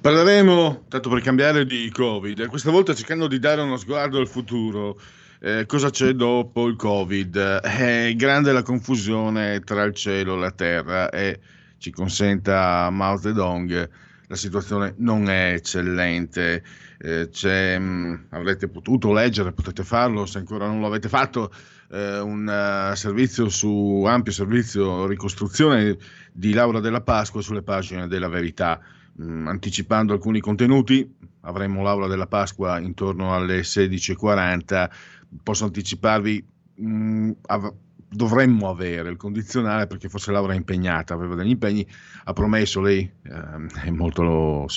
Parleremo, tanto per cambiare, di Covid, questa volta cercando di dare uno sguardo al futuro. Cosa c'è dopo il Covid? È grande la confusione tra il cielo e la terra, e ci consenta Mao Zedong, la situazione non è eccellente. Avrete potuto leggere, potete farlo se ancora non lo avete fatto, un servizio su ampio servizio ricostruzione di Laura Della Pasqua sulle pagine della Verità, anticipando alcuni contenuti. Avremo Laura Della Pasqua intorno alle 16:40. Posso anticiparvi, dovremmo avere il condizionale perché forse Laura è impegnata, aveva degli impegni, ha promesso lei, è molto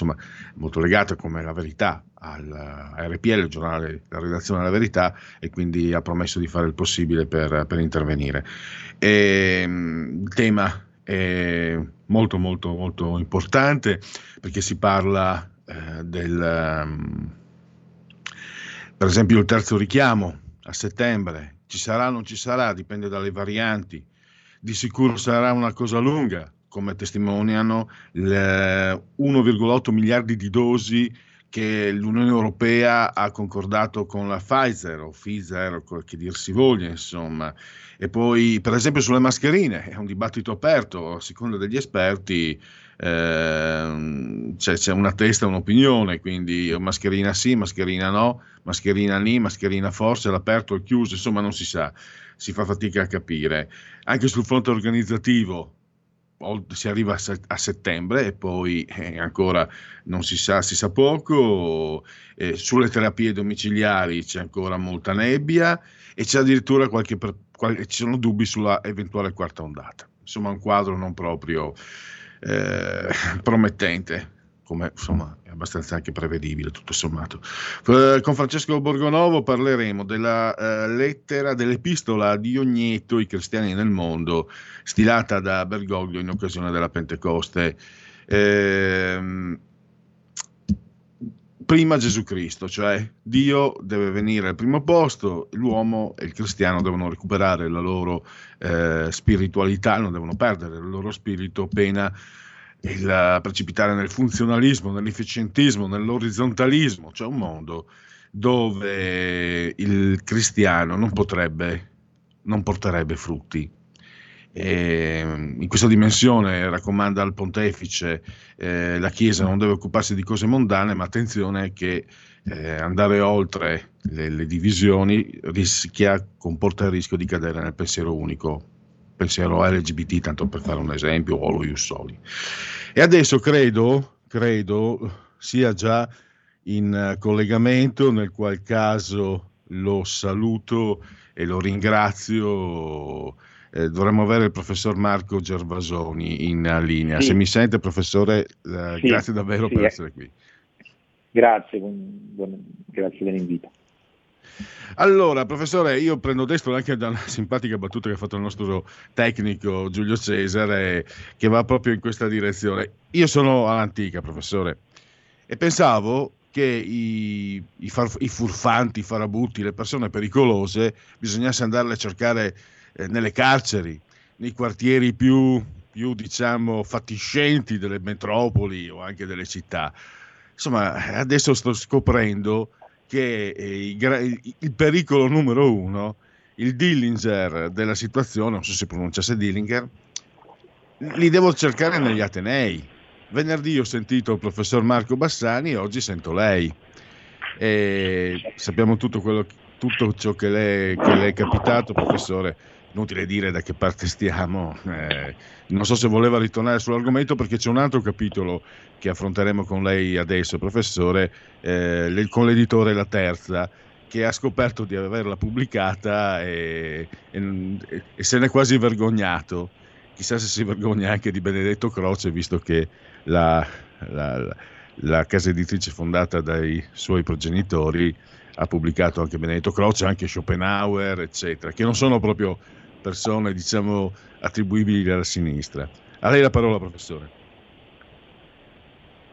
legata, come La Verità, a RPL, il giornale, la redazione della Verità, e quindi ha promesso di fare il possibile per intervenire. Il tema è molto molto molto importante perché si parla per esempio il terzo richiamo a settembre. Ci sarà o non ci sarà, dipende dalle varianti. Di sicuro sarà una cosa lunga, come testimoniano le 1,8 miliardi di dosi che l'Unione Europea ha concordato con la Pfizer, o Pfizer, che dir si voglia, insomma. E poi, per esempio, sulle mascherine, è un dibattito aperto, a seconda degli esperti c'è una testa, un'opinione, quindi mascherina sì, mascherina no, mascherina lì, mascherina forse, all'aperto o chiuso, insomma non si sa, si fa fatica a capire. Anche sul fronte organizzativo, si arriva a settembre e poi ancora non si sa, si sa poco. Sulle terapie domiciliari c'è ancora molta nebbia e c'è addirittura ci sono dubbi sulla eventuale quarta ondata. Insomma, un quadro non proprio promettente, come insomma è abbastanza anche prevedibile tutto sommato. Con Francesco Borgonovo parleremo della dell'epistola di Ogneto, I cristiani nel mondo, stilata da Bergoglio in occasione della Pentecoste. Prima Gesù Cristo, cioè Dio deve venire al primo posto, l'uomo e il cristiano devono recuperare la loro spiritualità, non devono perdere il loro spirito appena il precipitare nel funzionalismo, nell'efficientismo, nell'orizzontalismo. C'è un mondo dove il cristiano non porterebbe frutti. E in questa dimensione raccomanda al pontefice, la Chiesa non deve occuparsi di cose mondane, ma attenzione che andare oltre le divisioni comporta il rischio di cadere nel pensiero unico, pensiero LGBT, tanto per fare un esempio, o lo ius soli. E adesso credo sia già in collegamento, nel qual caso lo saluto e lo ringrazio. Dovremmo avere il professor Marco Gervasoni in linea. Sì. Se mi sente, professore, sì, grazie davvero per essere qui. Grazie dell'invito. Allora, professore, io prendo destro anche da una simpatica battuta che ha fatto il nostro tecnico Giulio Cesare, che va proprio in questa direzione. Io sono all'antica, professore, e pensavo che i furfanti, i farabutti, le persone pericolose, bisognasse andarle a cercare nelle carceri, nei quartieri più diciamo fatiscenti delle metropoli o anche delle città. Insomma, adesso sto scoprendo che il pericolo numero uno, il Dillinger della situazione, non so se pronunciasse Dillinger, li devo cercare negli atenei. Venerdì ho sentito il professor Marco Bassani e oggi sento lei. E sappiamo tutto quello tutto ciò che le è capitato, professore. Inutile dire da che parte stiamo, non so se voleva ritornare sull'argomento, perché c'è un altro capitolo che affronteremo con lei adesso, professore, con l'editore La Terza, che ha scoperto di averla pubblicata e se n'è quasi vergognato. Chissà se si vergogna anche di Benedetto Croce, visto che la casa editrice fondata dai suoi progenitori ha pubblicato anche Benedetto Croce, anche Schopenhauer, eccetera, che non sono proprio persone, diciamo, attribuibili alla sinistra. A lei la parola, professore.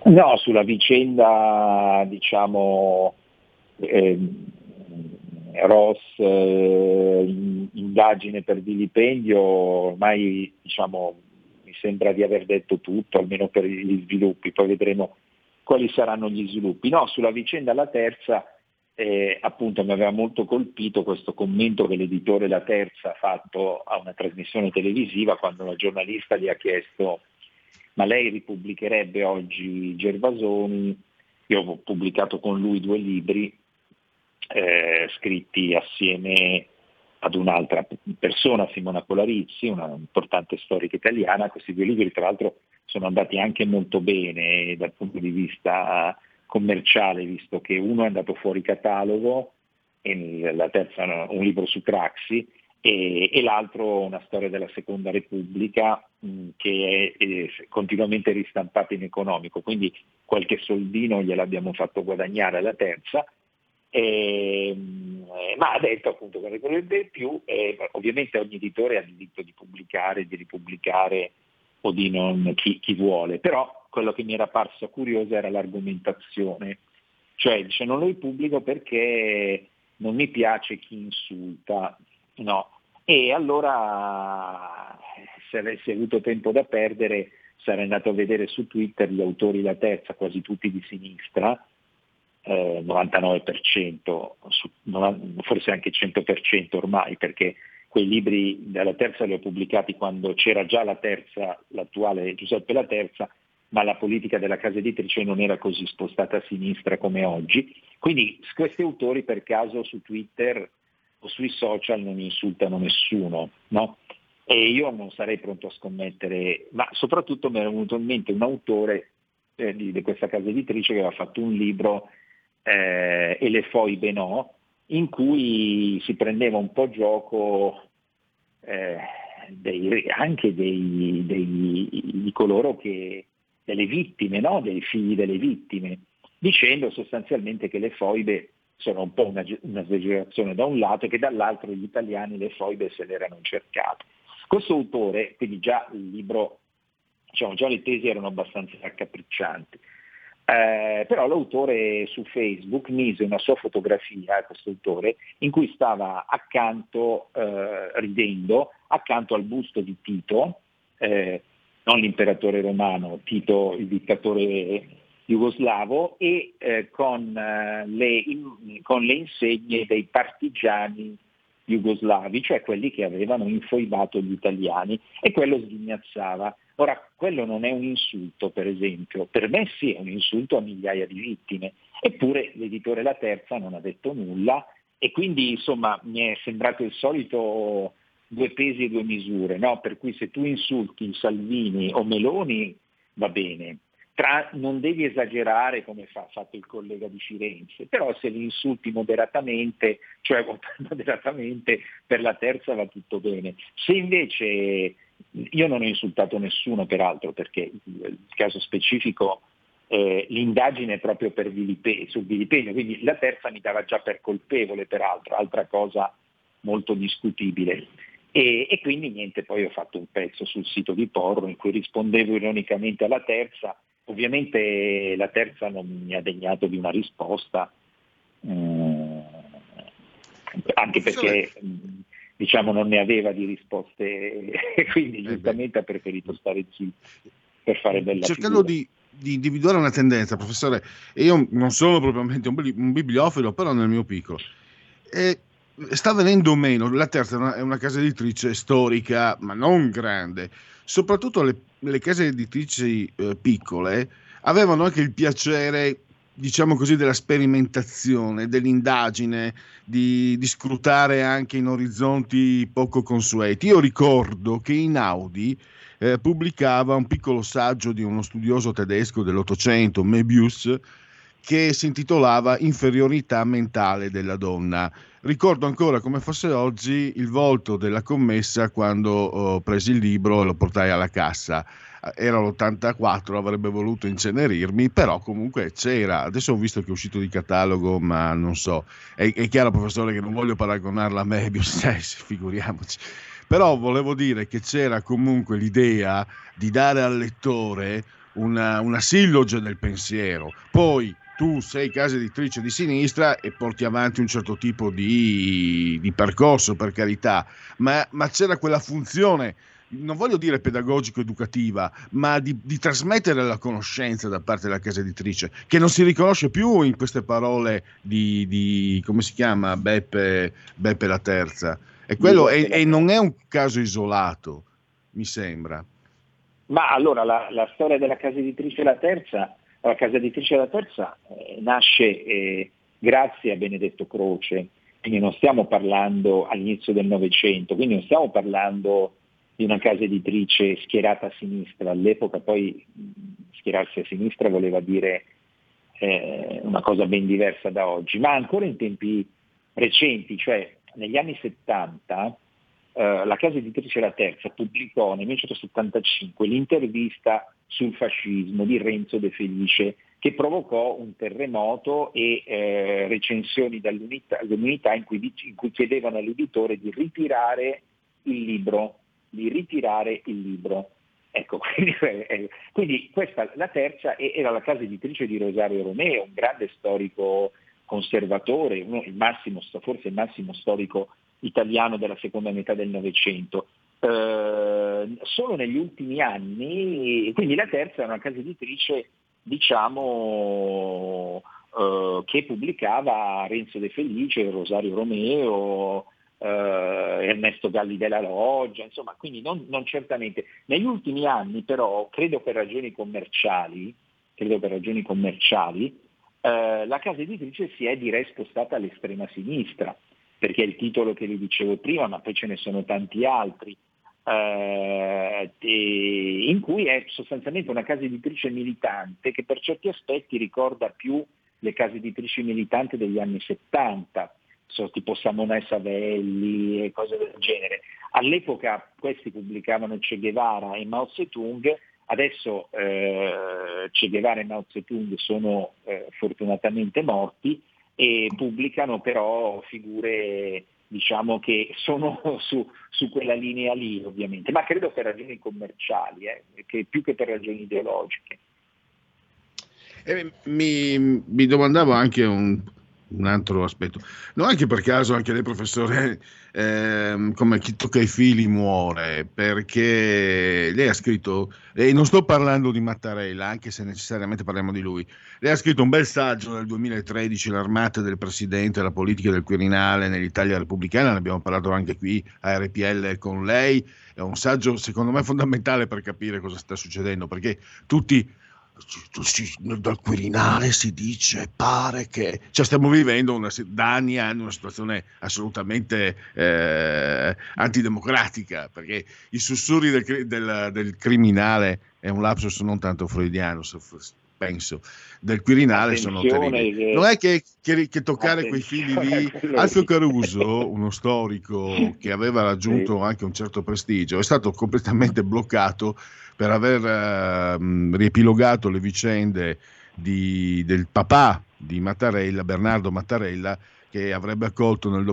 No, sulla vicenda, diciamo, Ross, indagine per vilipendio, ormai, diciamo, mi sembra di aver detto tutto, almeno per gli sviluppi, poi vedremo quali saranno gli sviluppi. No, sulla vicenda La Terza, appunto, mi aveva molto colpito questo commento che l'editore La Terza ha fatto a una trasmissione televisiva, quando la giornalista gli ha chiesto: ma lei ripubblicherebbe oggi Gervasoni? Io ho pubblicato con lui 2 libri scritti assieme ad un'altra persona, Simona Colarizzi, una importante storica italiana. Questi 2 libri tra l'altro sono andati anche molto bene dal punto di vista commerciale, visto che uno è andato fuori catalogo, e La Terza un libro su Craxi, e l'altro una storia della Seconda Repubblica che è continuamente ristampata in economico, quindi qualche soldino gliel'abbiamo fatto guadagnare alla Terza, ma ha detto appunto che ne vorrebbe più. Ovviamente ogni editore ha il diritto di pubblicare, di ripubblicare o di non chi vuole, però quello che mi era parso curioso era l'argomentazione, cioè dice: non lo ripubblico perché non mi piace chi insulta, no? E allora, se avessi avuto tempo da perdere, sarei andato a vedere su Twitter gli autori La Terza, quasi tutti di sinistra, 99%, forse anche 100% ormai, perché quei libri della Terza li ho pubblicati quando c'era già La Terza, l'attuale Giuseppe La Terza, ma la politica della casa editrice non era così spostata a sinistra come oggi. Quindi questi autori per caso su Twitter o sui social non insultano nessuno, no? E io non sarei pronto a scommettere, ma soprattutto mi era venuto in mente un autore di questa casa editrice che aveva fatto un libro, Elefoi Benò, in cui si prendeva un po' gioco di coloro che delle vittime, no? Dei figli delle vittime, dicendo sostanzialmente che le foibe sono un po' una esagerazione da un lato e che dall'altro gli italiani le foibe se le erano cercate. Questo autore, quindi già il libro, diciamo, già le tesi erano abbastanza raccapriccianti, però l'autore su Facebook mise una sua fotografia, questo autore, in cui stava accanto, ridendo, accanto al busto di Tito, non l'imperatore romano, Tito il dittatore jugoslavo, e con le insegne dei partigiani jugoslavi, cioè quelli che avevano infoibato gli italiani, e quello sghignazzava. Ora, quello non è un insulto, per esempio, per me sì è un insulto a migliaia di vittime, eppure l'editore La Terza non ha detto nulla, e quindi insomma mi è sembrato il solito 2 pesi e 2 misure, no? Per cui se tu insulti Salvini o Meloni va bene, non devi esagerare come ha fatto il collega di Firenze, però se li insulti moderatamente, cioè moderatamente, per La Terza va tutto bene. Se invece, io non ho insultato nessuno peraltro, perché il caso specifico, l'indagine è proprio per sul vilipendio, quindi La Terza mi dava già per colpevole, peraltro, altra cosa molto discutibile. E quindi niente, poi ho fatto un pezzo sul sito di Porro in cui rispondevo ironicamente alla Terza. Ovviamente La Terza non mi ha degnato di una risposta, anche perché diciamo non ne aveva di risposte, quindi giustamente ha preferito stare zitto per fare bella cercando figura. Di individuare una tendenza, professore. Io non sono propriamente un bibliofilo, però nel mio piccolo sta venendo meno. La Terza è una casa editrice storica, ma non grande. Soprattutto le case editrici piccole avevano anche il piacere diciamo così, della sperimentazione, dell'indagine, di scrutare anche in orizzonti poco consueti. Io ricordo che Einaudi pubblicava un piccolo saggio di uno studioso tedesco dell'Ottocento, Möbius, che si intitolava Inferiorità mentale della donna. Ricordo ancora come fosse oggi il volto della commessa quando presi il libro e lo portai alla cassa. Era l'84, avrebbe voluto incenerirmi, però comunque c'era. Adesso ho visto che è uscito di catalogo, ma non so. È chiaro, professore, che non voglio paragonarla a Möbius, figuriamoci. Però volevo dire che c'era comunque l'idea di dare al lettore una silloge del pensiero. Poi tu sei casa editrice di sinistra e porti avanti un certo tipo di percorso, per carità, ma c'era quella funzione, non voglio dire pedagogico-educativa, ma di trasmettere la conoscenza da parte della casa editrice, che non si riconosce più in queste parole di come si chiama, Beppe la Terza. E quello e non è un caso isolato, mi sembra. Ma allora la storia della casa editrice La Terza, la casa editrice La Terza nasce grazie a Benedetto Croce, quindi non stiamo parlando all'inizio del Novecento, quindi non stiamo parlando di una casa editrice schierata a sinistra. All'epoca poi schierarsi a sinistra voleva dire una cosa ben diversa da oggi, ma ancora in tempi recenti, cioè negli anni 70 la casa editrice La Terza pubblicò nel 1975 l'intervista sul fascismo di Renzo De Felice, che provocò un terremoto e recensioni dall'Unità in cui chiedevano all'editore di ritirare il libro. Ecco, quindi questa La Terza era la casa editrice di Rosario Romeo, un grande storico conservatore, forse il massimo storico italiano della seconda metà del Novecento. Solo negli ultimi anni, quindi La Terza era una casa editrice, diciamo, che pubblicava Renzo De Felice, Rosario Romeo, Ernesto Galli della Loggia, insomma, quindi non certamente. Negli ultimi anni però, credo per ragioni commerciali, la casa editrice si è direi spostata all'estrema sinistra, perché è il titolo che vi dicevo prima, ma poi ce ne sono tanti altri, in cui è sostanzialmente una casa editrice militante che per certi aspetti ricorda più le case editrici militanti degli anni 70, tipo Samonà e Savelli e cose del genere. All'epoca questi pubblicavano Che Guevara e Mao Zedong, adesso Che Guevara e Mao Zedong sono fortunatamente morti, e pubblicano però figure, diciamo, che sono su quella linea lì, ovviamente, ma credo per ragioni commerciali, che più che per ragioni ideologiche. Mi domandavo anche un altro aspetto, non anche per caso anche lei, professore, come Chi tocca i fili muore, perché lei ha scritto, e non sto parlando di Mattarella, anche se necessariamente parliamo di lui, lei ha scritto un bel saggio nel 2013, L'armata del presidente, la politica del Quirinale nell'Italia repubblicana, ne abbiamo parlato anche qui a RPL con lei. È un saggio secondo me fondamentale per capire cosa sta succedendo, perché tutti dal Quirinale si dice, pare che stiamo vivendo da anni una situazione assolutamente antidemocratica, perché i sussurri del criminale, è un lapsus non tanto freudiano, penso, del Quirinale, attenzione, sono terribili. Non è che toccare quei fili lì. Alfio Caruso, uno storico che aveva raggiunto anche un certo prestigio, è stato completamente bloccato per aver riepilogato le vicende del papà di Mattarella, Bernardo Mattarella, che avrebbe accolto nel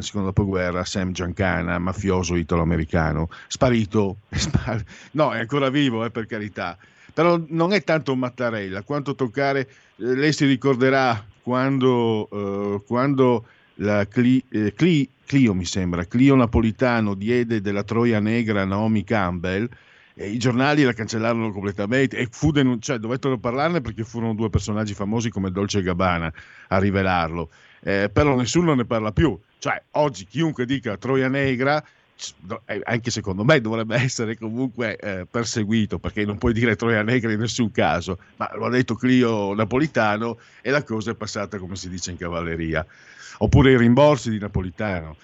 secondo dopoguerra Sam Giancana, mafioso italo-americano, sparito. No, è ancora vivo, per carità. Però non è tanto Mattarella quanto toccare. Lei si ricorderà quando la Clio, mi sembra, Clio Napolitano diede della Troia Negra a Naomi Campbell, e i giornali la cancellarono completamente e fu denunciato, dovettero parlarne perché furono due personaggi famosi come Dolce e Gabbana a rivelarlo, però nessuno ne parla più. Cioè oggi chiunque dica Troia Negra anche secondo me dovrebbe essere comunque perseguito, perché non puoi dire Troia Negra in nessun caso, ma lo ha detto Clio Napolitano e la cosa è passata, come si dice in cavalleria. Oppure i rimborsi di Napolitano,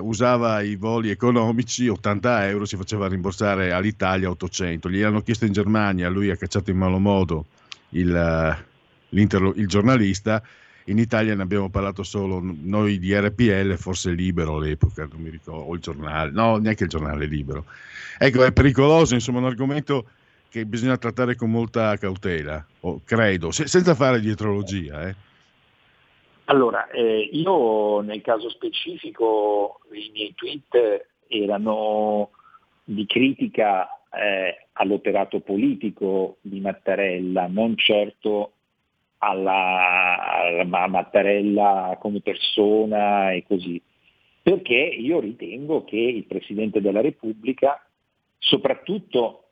usava i voli economici, 80 euro si faceva rimborsare all'Italia 800, gli hanno chiesto in Germania, lui ha cacciato in malo modo il giornalista. In Italia ne abbiamo parlato solo noi di RPL, forse Libero all'epoca, non mi ricordo, o il giornale, no, neanche il giornale Libero. Ecco, è pericoloso, insomma, un argomento che bisogna trattare con molta cautela, credo, senza fare dietrologia. Allora, io nel caso specifico i miei tweet erano di critica all'operato politico di Mattarella, non certo alla Mattarella come persona e così, perché io ritengo che il Presidente della Repubblica, soprattutto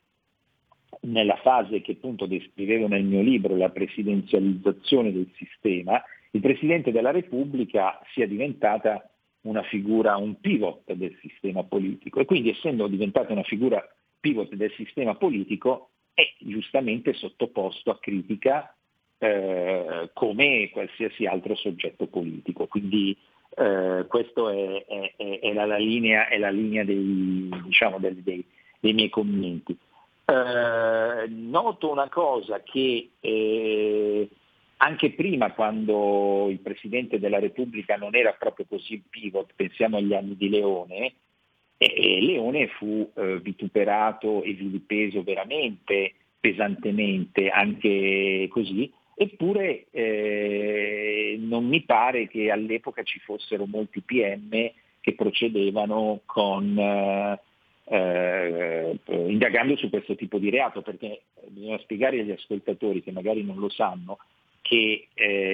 nella fase che appunto descrivevo nel mio libro, la presidenzializzazione del sistema, il Presidente della Repubblica sia diventata una figura, un pivot del sistema politico, e quindi essendo diventata una figura pivot del sistema politico è giustamente sottoposto a critica come qualsiasi altro soggetto politico, quindi questo è la linea dei miei commenti. Noto una cosa che anche prima, quando il Presidente della Repubblica non era proprio così pivot, pensiamo agli anni di Leone, Leone fu vituperato e vilipeso veramente pesantemente, anche così. Eppure non mi pare che all'epoca ci fossero molti PM che procedevano con indagando su questo tipo di reato, perché bisogna spiegare agli ascoltatori che magari non lo sanno che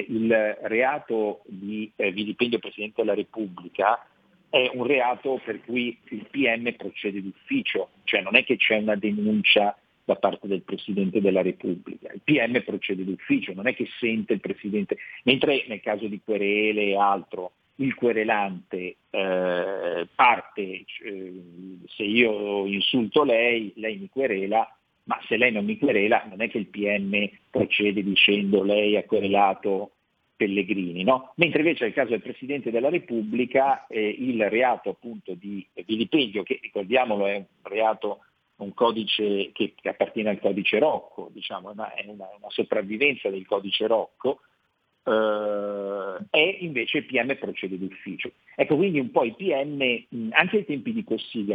il reato di vilipendio Presidente della Repubblica è un reato per cui il PM procede d'ufficio, cioè non è che c'è una denuncia da parte del Presidente della Repubblica. Il PM procede d'ufficio, non è che sente il Presidente, mentre nel caso di querele e altro, il querelante parte, se io insulto lei, lei mi querela, ma se lei non mi querela non è che il PM procede dicendo lei ha querelato Pellegrini, no? Mentre invece nel caso del Presidente della Repubblica il reato appunto di vilipendio, che ricordiamolo è un reato, un codice che appartiene al codice Rocco, diciamo, è una sopravvivenza del codice Rocco, è invece PM procede d'ufficio. Ecco, quindi un po' i PM, anche ai tempi di Cossiga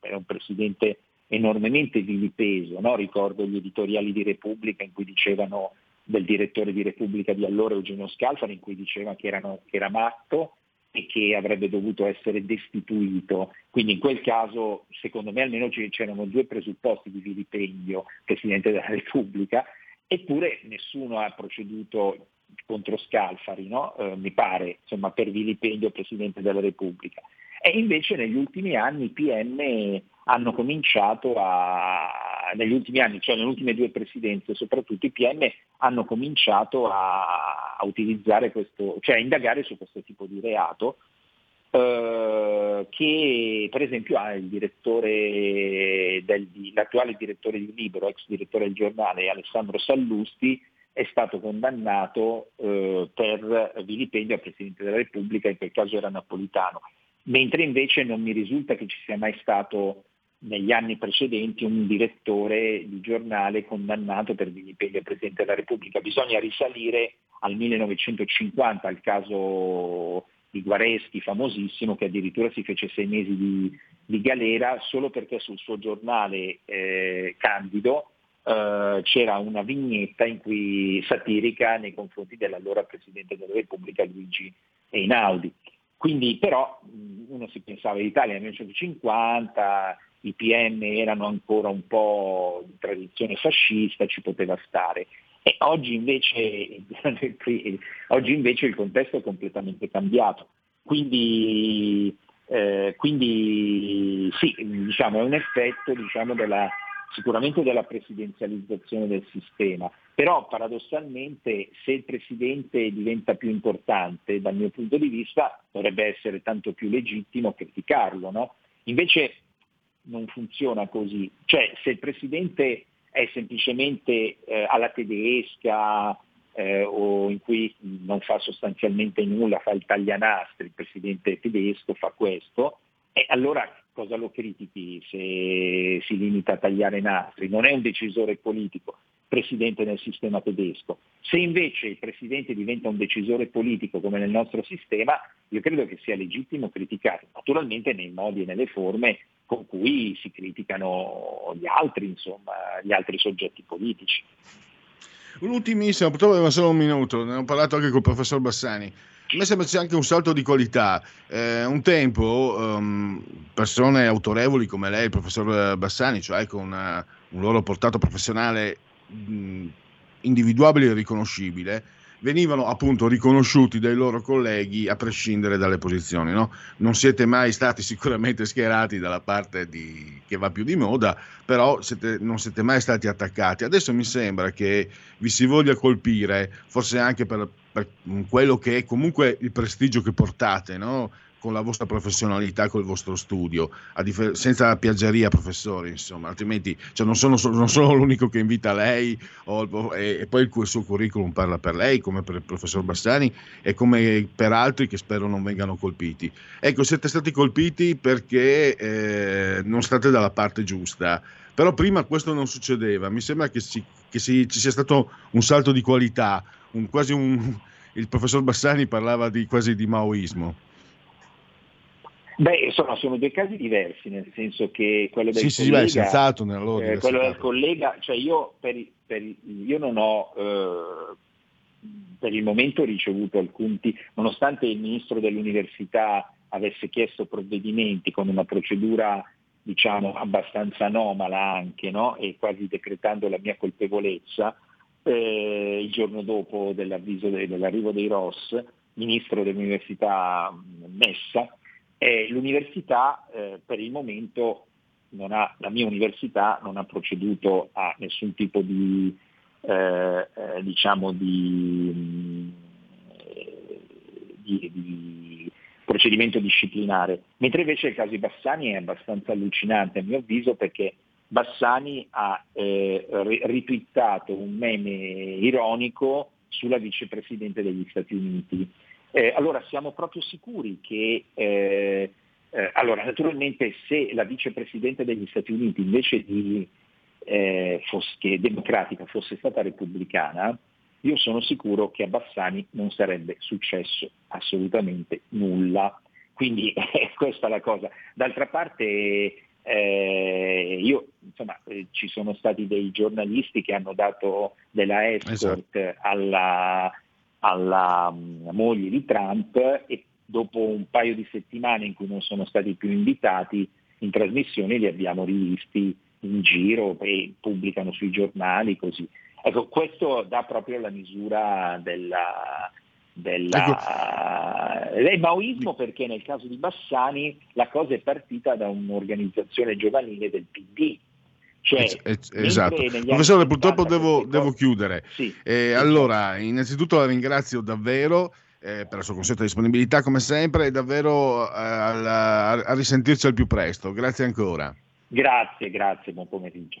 era un presidente enormemente vilipeso, no? Ricordo gli editoriali di Repubblica in cui dicevano, del direttore di Repubblica di allora Eugenio Scalfari, in cui diceva che era matto e che avrebbe dovuto essere destituito. Quindi in quel caso, secondo me, almeno c'erano due presupposti di vilipendio Presidente della Repubblica, eppure nessuno ha proceduto contro Scalfari, no? Mi pare, insomma, per vilipendio Presidente della Repubblica. E invece negli ultimi anni i PM hanno cominciato negli ultimi anni, cioè nelle ultime due presidenze soprattutto, i PM hanno cominciato a utilizzare questo, cioè a indagare su questo tipo di reato, che per esempio ha il direttore l'attuale direttore di Libero, ex direttore del giornale, Alessandro Sallusti, è stato condannato per vilipendio al Presidente della Repubblica, in quel caso era Napolitano, mentre invece non mi risulta che ci sia mai stato negli anni precedenti un direttore di giornale condannato per vilipendio al Presidente della Repubblica. Bisogna risalire al 1950, al caso di Guareschi, famosissimo, che addirittura si fece 6 mesi di galera solo perché sul suo giornale Candido c'era una vignetta in cui satirica nei confronti dell'allora Presidente della Repubblica Luigi Einaudi. Quindi però uno si pensava all'Italia nel 1950, i PM erano ancora un po' di tradizione fascista, ci poteva stare. E oggi invece il contesto è completamente cambiato. Quindi sì, diciamo, è un effetto, diciamo, della sicuramente della presidenzializzazione del sistema, però paradossalmente se il presidente diventa più importante, dal mio punto di vista dovrebbe essere tanto più legittimo criticarlo, no? Invece non funziona così, cioè se il presidente è semplicemente alla tedesca o in cui non fa sostanzialmente nulla, fa il taglianastri, il presidente tedesco fa questo, e allora cosa lo critichi se si limita a tagliare nastri? Non è un decisore politico, presidente nel sistema tedesco. Se invece il presidente diventa un decisore politico come nel nostro sistema, io credo che sia legittimo criticarlo, naturalmente nei modi e nelle forme con cui si criticano gli altri, insomma, gli altri soggetti politici. L'ultimissimo, purtroppo aveva solo un minuto, ne ho parlato anche con il professor Bassani. A me sembra c'è anche un salto di qualità. Un tempo persone autorevoli come lei, il professor Bassani, cioè con un loro portato professionale individuabile e riconoscibile, venivano appunto riconosciuti dai loro colleghi a prescindere dalle posizioni, no? Non siete mai stati sicuramente schierati dalla parte che va più di moda, però non siete mai stati attaccati. Adesso mi sembra che vi si voglia colpire, forse anche per quello che è comunque il prestigio che portate, no? Con la vostra professionalità, col vostro studio, senza piaggeria, professori, insomma, altrimenti cioè, non sono l'unico che invita lei e poi il suo curriculum parla per lei, come per il professor Bassani e come per altri che spero non vengano colpiti. Ecco, siete stati colpiti perché non state dalla parte giusta, però prima questo non succedeva. Mi sembra che ci sia stato un salto di qualità, il professor Bassani parlava quasi di maoismo. Beh, insomma, sono due casi diversi, nel senso che quello del collega, sensato, quello del collega, cioè io io non ho per il momento ricevuto nonostante il ministro dell'università avesse chiesto provvedimenti con una procedura diciamo abbastanza anomala anche, no? E quasi decretando la mia colpevolezza il giorno dopo dell'avviso dell'arrivo dei ROS, ministro dell'università Messa. L'università per il momento la mia università non ha proceduto a nessun tipo di di procedimento disciplinare, mentre invece il caso di Bassani è abbastanza allucinante a mio avviso, perché Bassani ha ritwittato un meme ironico sulla vicepresidente degli Stati Uniti. Allora siamo proprio sicuri che allora naturalmente se la vicepresidente degli Stati Uniti invece di che democratica fosse stata repubblicana, io sono sicuro che a Bassani non sarebbe successo assolutamente nulla, quindi questa è la cosa. D'altra parte io insomma ci sono stati dei giornalisti che hanno dato della escort alla moglie di Trump e dopo un paio di settimane in cui non sono stati più invitati in trasmissione li abbiamo rivisti in giro e pubblicano sui giornali così. Ecco, questo dà proprio la misura del maoismo, perché nel caso di Bassani la cosa è partita da un'organizzazione giovanile del PD. Esatto. Professore, purtroppo devo chiudere. Sì. Allora, innanzitutto la ringrazio davvero per la sua consueta disponibilità, come sempre, e davvero a risentirci al più presto. Grazie ancora. Grazie, buon pomeriggio.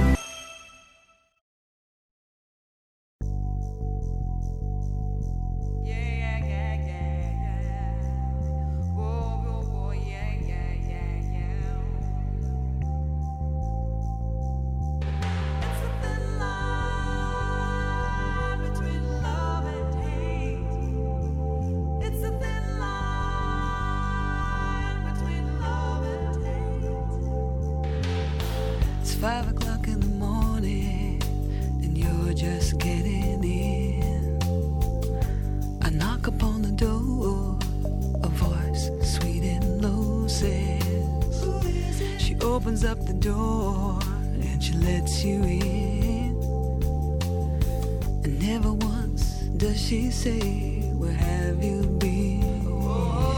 Yeah, yeah, yeah, yeah. Oh, oh, oh, yeah, yeah, yeah, yeah. 5 o'clock in the morning and you're just getting in. I knock upon the door, a voice sweet and low says, "Who is it?" She opens up the door and she lets you in. And never once does she say, "Where have you been?" Oh.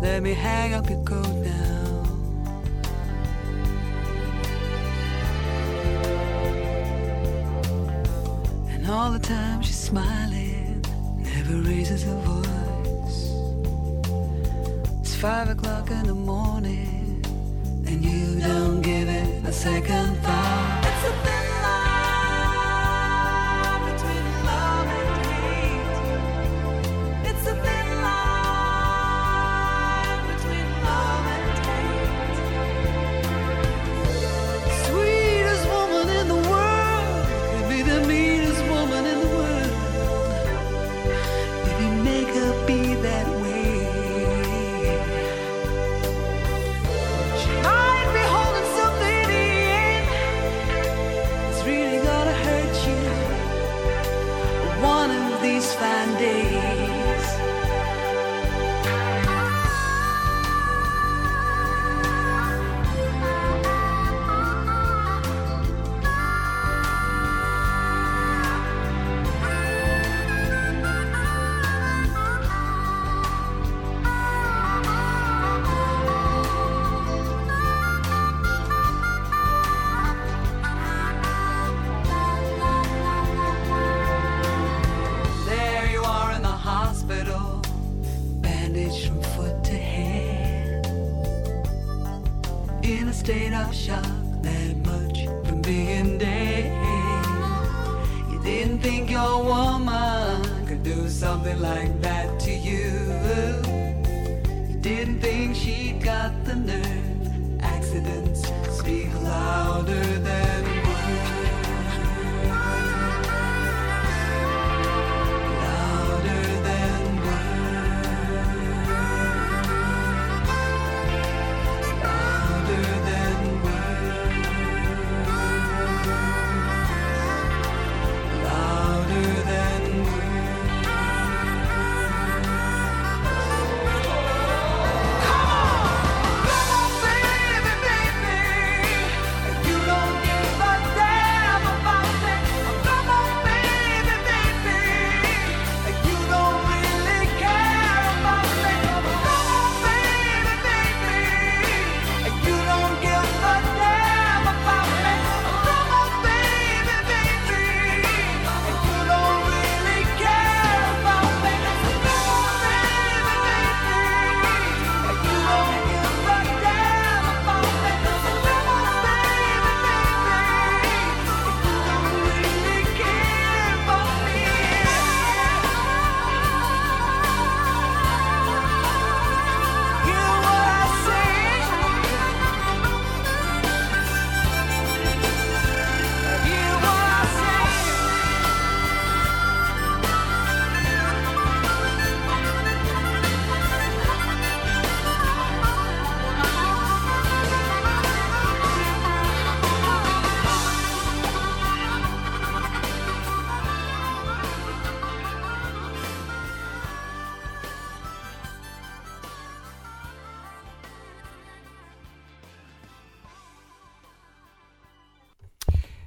Let me hang up your coat now. And all the time she's smiling, never raises her voice. It's 5 o'clock in the morning, and you don't give it a second thought. It's a thing.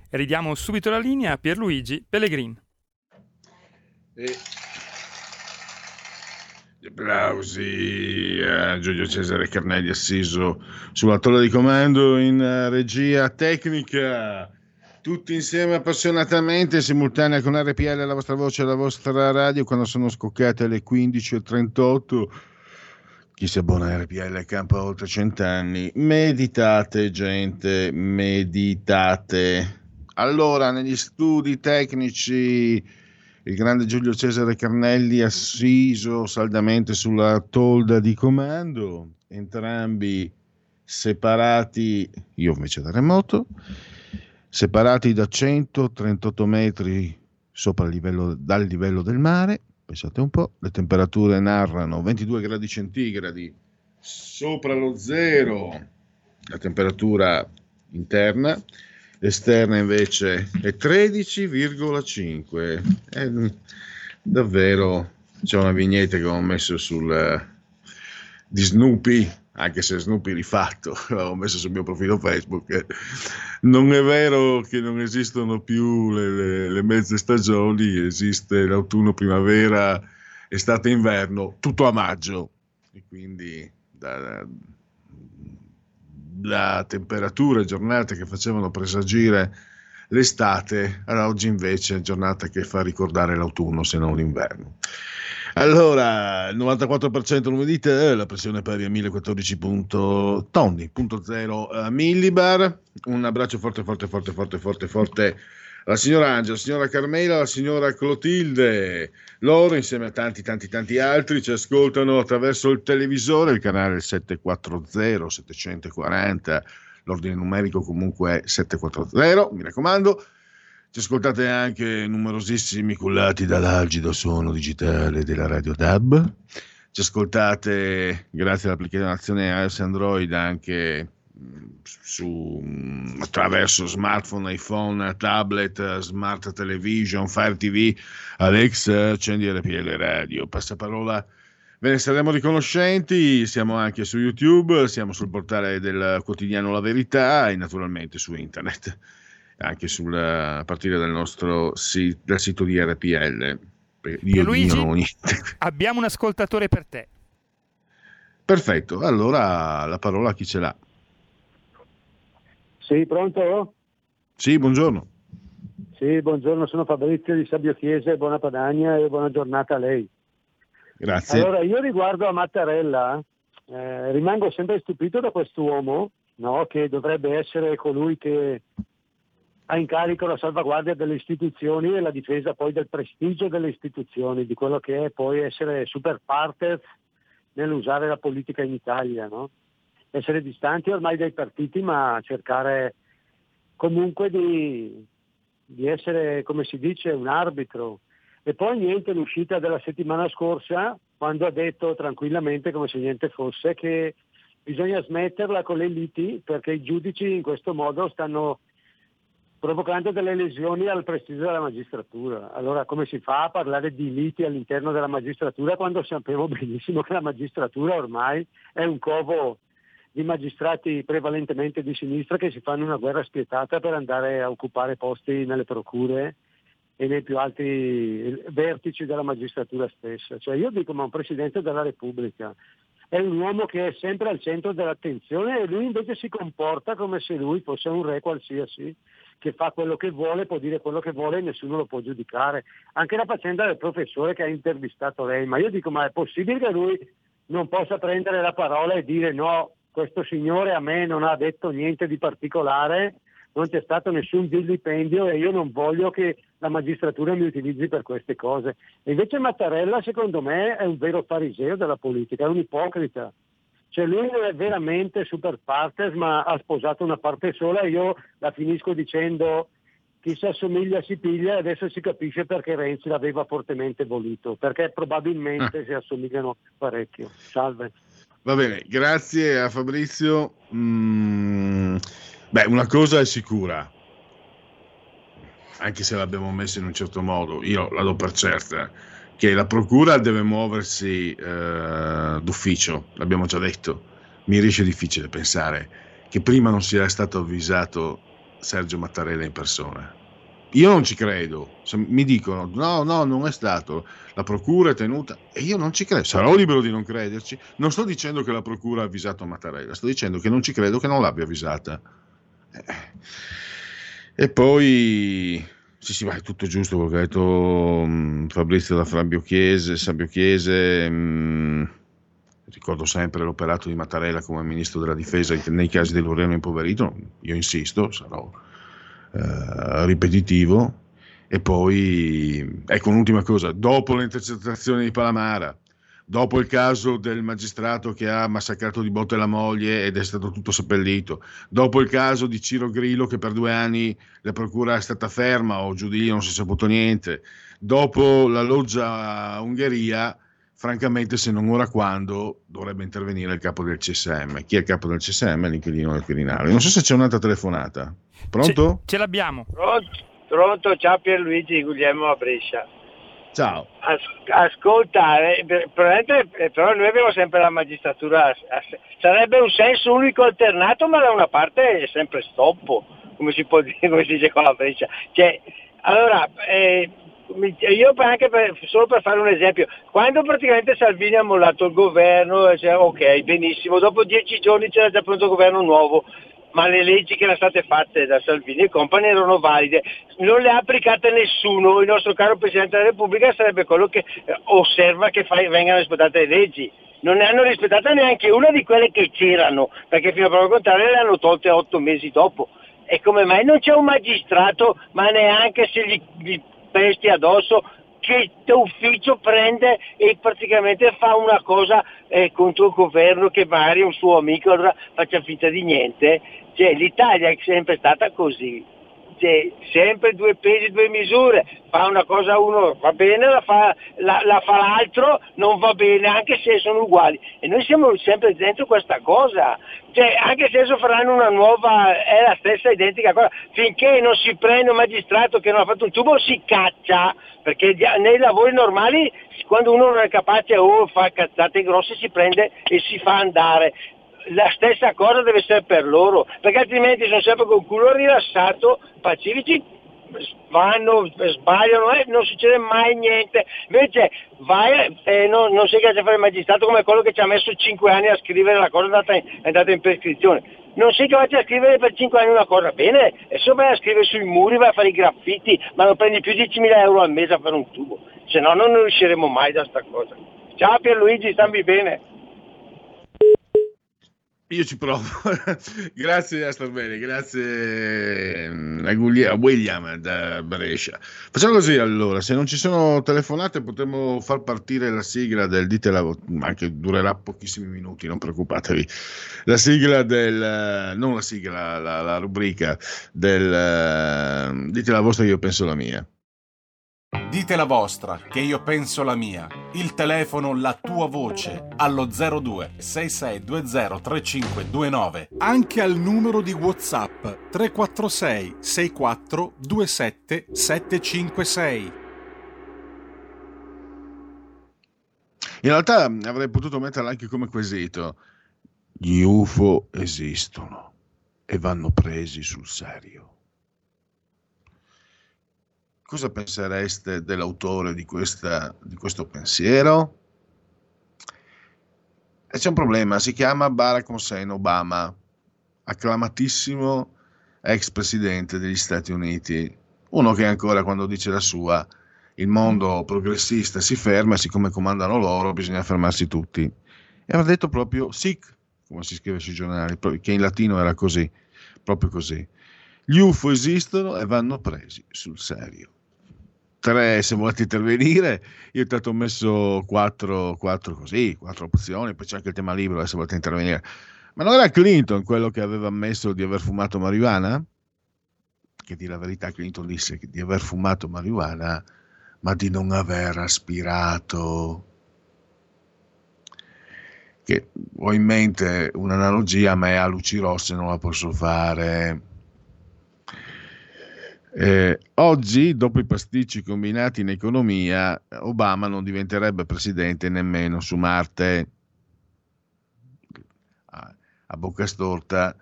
Ridiamo subito la linea a Pierluigi Pellegrin. Gli applausi a Giulio Cesare Carnelli, assiso sulla tolla di comando in regia tecnica. Tutti insieme appassionatamente, simultanea con RPL, la vostra voce e la vostra radio, quando sono scoccate le 15.38. Chi si abbona a RPL campa oltre 100 anni. Meditate, gente, meditate. Allora, negli studi tecnici, il grande Giulio Cesare Carnelli assiso saldamente sulla tolda di comando, entrambi separati, io invece da remoto, separati da 138 metri sopra il livello, dal livello del mare. Pensate un po', le temperature narrano 22 gradi centigradi sopra lo zero, la temperatura interna, esterna invece è 13,5. Davvero c'è una vignetta che ho messo sul di Snoopy, anche se Snoopy rifatto, l'avevo messo sul mio profilo Facebook. Non è vero che non esistono più le mezze stagioni, esiste l'autunno, primavera, estate, inverno, tutto a maggio. E quindi la temperatura, giornate che facevano presagire l'estate, allora oggi invece è giornata che fa ricordare l'autunno, se non l'inverno. Allora, 94% l'umidità, la pressione pari a 1014 tonni, 0.0 millibar. Un abbraccio forte, forte, forte, forte, forte, forte alla signora Angela, la signora Carmela, la signora Clotilde. Loro, insieme a tanti, tanti, tanti altri, ci ascoltano attraverso il televisore, il canale 740, 740, l'ordine numerico comunque è 740, mi raccomando. Ci ascoltate anche numerosissimi cullati dall'algido suono digitale della Radio DAB. Ci ascoltate grazie all'applicazione iOS Android anche attraverso smartphone, iPhone, tablet, smart television, Fire TV, Alexa, accendi RPL Radio, passaparola. Ve ne saremo riconoscenti, siamo anche su YouTube, siamo sul portale del quotidiano La Verità e naturalmente su internet, anche a partire dal nostro dal sito di RPL. Io Luigi, abbiamo un ascoltatore per te. Perfetto, allora la parola a chi ce l'ha. Sì, pronto? Sì, buongiorno. Sì, buongiorno, sono Fabrizio di Sabbio Chiese, buona Padania e buona giornata a lei. Grazie. Allora, io riguardo a Mattarella, rimango sempre stupito da quest'uomo, no, che dovrebbe essere colui che ha in carico la salvaguardia delle istituzioni e la difesa poi del prestigio delle istituzioni, di quello che è poi essere super partes nell'usare la politica in Italia, no? Essere distanti ormai dai partiti, ma cercare comunque di essere, come si dice, un arbitro. E poi niente, l'uscita della settimana scorsa, quando ha detto tranquillamente, come se niente fosse, che bisogna smetterla con le liti perché i giudici in questo modo stanno provocando delle lesioni al prestigio della magistratura. Allora, come si fa a parlare di liti all'interno della magistratura quando sappiamo benissimo che la magistratura ormai è un covo di magistrati prevalentemente di sinistra che si fanno una guerra spietata per andare a occupare posti nelle procure e nei più alti vertici della magistratura stessa. Cioè, io dico, ma un Presidente della Repubblica è un uomo che è sempre al centro dell'attenzione e lui invece si comporta come se lui fosse un re qualsiasi, che fa quello che vuole, può dire quello che vuole e nessuno lo può giudicare. Anche la faccenda del professore che ha intervistato lei, ma io dico, ma è possibile che lui non possa prendere la parola e dire no, questo signore a me non ha detto niente di particolare, non c'è stato nessun vilipendio e io non voglio che la magistratura mi utilizzi per queste cose. E invece Mattarella, secondo me, è un vero fariseo della politica, è un ipocrita. Cioè, lui è veramente super partes, ma ha sposato una parte sola e io la finisco dicendo chi si assomiglia si piglia, e adesso si capisce perché Renzi l'aveva fortemente voluto, perché probabilmente si assomigliano parecchio. Salve. Va bene, grazie a Fabrizio. Beh, una cosa è sicura, anche se l'abbiamo messa in un certo modo, io la do per certa, che la procura deve muoversi d'ufficio, l'abbiamo già detto. Mi riesce difficile pensare che prima non sia stato avvisato Sergio Mattarella in persona. Io non ci credo. Se mi dicono no, non è stato, la procura è tenuta, e io non ci credo, sarò libero di non crederci. Non sto dicendo che la procura ha avvisato Mattarella, sto dicendo che non ci credo che non l'abbia avvisata. E poi sì, ma è tutto giusto quello che ha detto Fabrizio da Sabbio Chiese. Ricordo sempre l'operato di Mattarella come ministro della difesa nei casi del Loreno impoverito, io insisto, sarò ripetitivo. E poi ecco un'ultima cosa, dopo le intercettazioni di Palamara, dopo il caso del magistrato che ha massacrato di botte la moglie ed è stato tutto seppellito, dopo il caso di Ciro Grillo che per 2 anni la procura è stata ferma o giù di lì non si è saputo niente, dopo la loggia Ungheria, francamente se non ora quando dovrebbe intervenire il capo del CSM. Chi è il capo del CSM? L'inquilino del Quirinale. Non so se c'è un'altra telefonata. Pronto? Ce l'abbiamo. Pronto, ciao Pierluigi, Guglielmo a Brescia. Ciao. Ascolta, però noi abbiamo sempre la magistratura, sarebbe un senso unico alternato, ma da una parte è sempre stoppo, come si può dire, come si dice con la Brescia. Cioè, allora, io anche solo per fare un esempio, quando praticamente Salvini ha mollato il governo, cioè, ok, benissimo, dopo 10 giorni c'era già pronto un governo nuovo, ma le leggi che erano state fatte da Salvini e compagni erano valide, non le ha applicate nessuno. Il nostro caro Presidente della Repubblica sarebbe quello che osserva che vengano rispettate le leggi. Non ne hanno rispettata neanche una di quelle che c'erano, perché fino a prova contraria le hanno tolte 8 mesi dopo. E come mai non c'è un magistrato, ma neanche se gli pesti addosso, che ufficio prende e praticamente fa una cosa contro il governo che magari un suo amico, allora faccia finta di niente. Cioè, l'Italia è sempre stata così, cioè, sempre 2 pesi, 2 misure, fa una cosa uno va bene, la fa l'altro non va bene, anche se sono uguali, e noi siamo sempre dentro questa cosa, cioè, anche se adesso faranno una nuova, è la stessa identica cosa, finché non si prende un magistrato che non ha fatto un tubo si caccia, perché nei lavori normali quando uno non è capace o fa cazzate grosse si prende e si fa andare. La stessa cosa deve essere per loro, perché altrimenti sono sempre con culo rilassato, pacifici, vanno, sbagliano, non succede mai niente. Invece vai non si capisce fare il magistrato come quello che ci ha messo 5 anni a scrivere la cosa è andata in prescrizione. Non sei capace a scrivere per 5 anni una cosa bene, e se vai a scrivere sui muri, vai a fare i graffiti, ma non prendi più 10.000 euro al mese a fare un tubo, se no non riusciremo mai da sta cosa. Ciao Pierluigi, stammi bene. Io ci provo. Grazie a star bene, grazie a William da Brescia. Facciamo così allora, se non ci sono telefonate potremmo far partire la sigla del anche durerà pochissimi minuti, non preoccupatevi. La sigla del non la sigla, la rubrica del dite la vostra che io penso la mia. Dite la vostra, che io penso la mia. Il telefono, la tua voce, allo 02 6620 3529. Anche al numero di WhatsApp 346 64 27 756. In realtà avrei potuto metterla anche come quesito. Gli UFO esistono e vanno presi sul serio. Cosa pensereste dell'autore di questo pensiero? E c'è un problema, si chiama Barack Hussein Obama, acclamatissimo ex presidente degli Stati Uniti, uno che ancora quando dice la sua, il mondo progressista si ferma e siccome comandano loro bisogna fermarsi tutti. E aveva detto proprio sic, come si scrive sui giornali, che in latino era così, proprio così. Gli UFO esistono e vanno presi sul serio. 3, se volete intervenire, io intanto ho messo 4 così, 4 opzioni, poi c'è anche il tema libero, se volete intervenire. Ma non era Clinton quello che aveva ammesso di aver fumato marijuana? Che dire la verità, Clinton disse di aver fumato marijuana, ma di non aver aspirato. Che ho in mente un'analogia, ma è a luci rosse, non la posso fare. Oggi, dopo i pasticci combinati in economia, Obama non diventerebbe presidente nemmeno su Marte. A bocca storta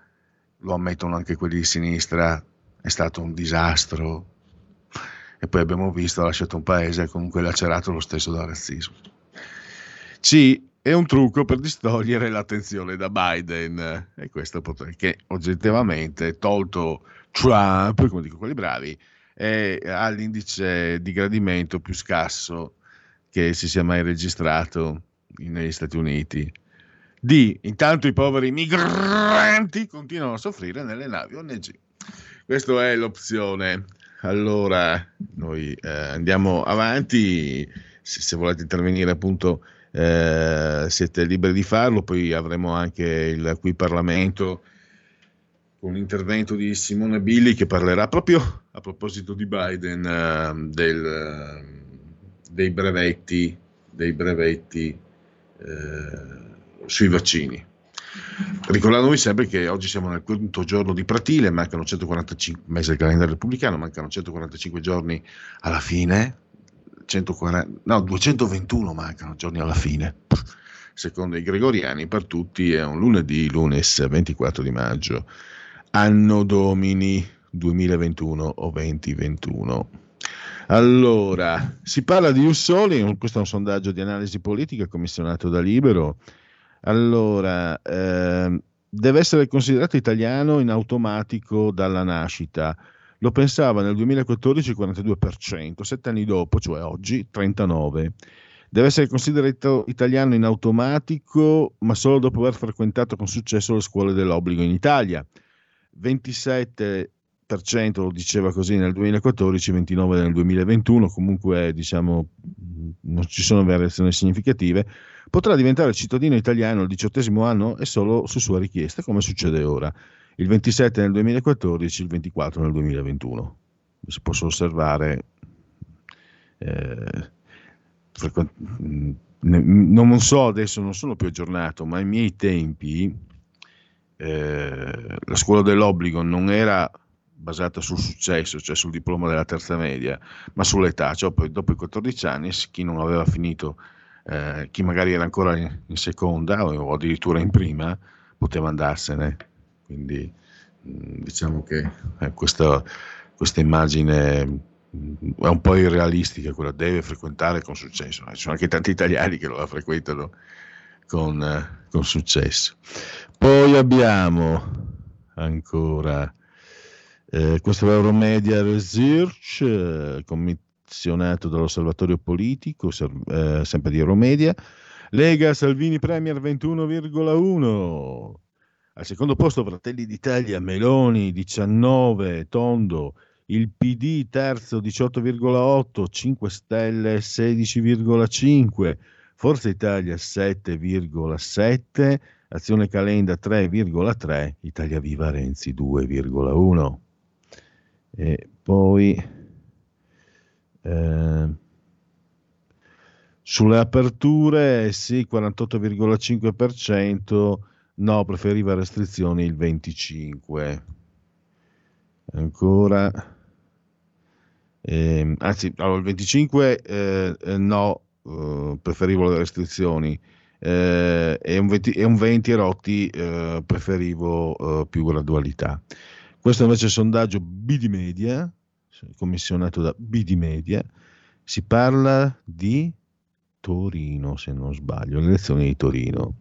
lo ammettono anche quelli di sinistra, è stato un disastro. E poi abbiamo visto, ha lasciato un paese comunque lacerato lo stesso dal razzismo. Sì, è un trucco per distogliere l'attenzione da Biden, e questo che oggettivamente tolto Trump, come dico quelli bravi, ha l'indice di gradimento più scasso che si sia mai registrato negli Stati Uniti. Intanto i poveri migranti continuano a soffrire nelle navi ONG. Questa è l'opzione. Allora, noi andiamo avanti, se volete intervenire appunto siete liberi di farlo. Poi avremo anche il Qui Parlamento, un intervento di Simone Billi che parlerà proprio a proposito di Biden, dei brevetti sui vaccini. Ricordandovi sempre che oggi siamo nel quinto giorno di Pratile, mancano 145 mesi al calendario repubblicano, mancano 145 giorni alla fine, 221 mancano giorni alla fine. Secondo i gregoriani, per tutti è un lunedì, lunes 24 di maggio, anno domini 2021 o 2021. Allora, si parla di Ussoli, questo è un sondaggio di analisi politica commissionato da Libero. Allora, deve essere considerato italiano in automatico dalla nascita. Lo pensava nel 2014 il 42%, 7 anni dopo, cioè oggi, 39%. Deve essere considerato italiano in automatico, ma solo dopo aver frequentato con successo le scuole dell'obbligo in Italia. 27% lo diceva così nel 2014, 29% nel 2021, comunque diciamo non ci sono variazioni significative. Potrà diventare cittadino italiano al 18° anno e solo su sua richiesta, come succede ora. Il 27% nel 2014, il 24% nel 2021. Si possono osservare... non so adesso, non sono più aggiornato, ma ai miei tempi la scuola dell'obbligo non era basata sul successo, cioè sul diploma della terza media, ma sull'età, cioè poi dopo i 14 anni chi non aveva finito, chi magari era ancora in seconda o addirittura in prima, poteva andarsene. Quindi diciamo che questa immagine è un po' irrealistica, quella deve frequentare con successo. Ci sono anche tanti italiani che la frequentano con successo. Poi abbiamo ancora questo Euromedia Research, commissionato dall'Osservatorio Politico, sempre di Euromedia. Lega, Salvini Premier 21,1%. Al secondo posto Fratelli d'Italia, Meloni 19%, tondo. Il PD terzo 18,8%, 5 Stelle 16,5%, Forza Italia 7,7%, Azione Calenda 3,3%, Italia Viva Renzi 2,1%. E poi sulle aperture sì 48,5%, no preferiva restrizioni il 25%. Ancora allora, il 25 no, preferivo le restrizioni, e un 20 rotti preferivo più gradualità. Questo invece è il sondaggio BD Media, commissionato da BD Media. Si parla di Torino, se non sbaglio, le elezioni di Torino.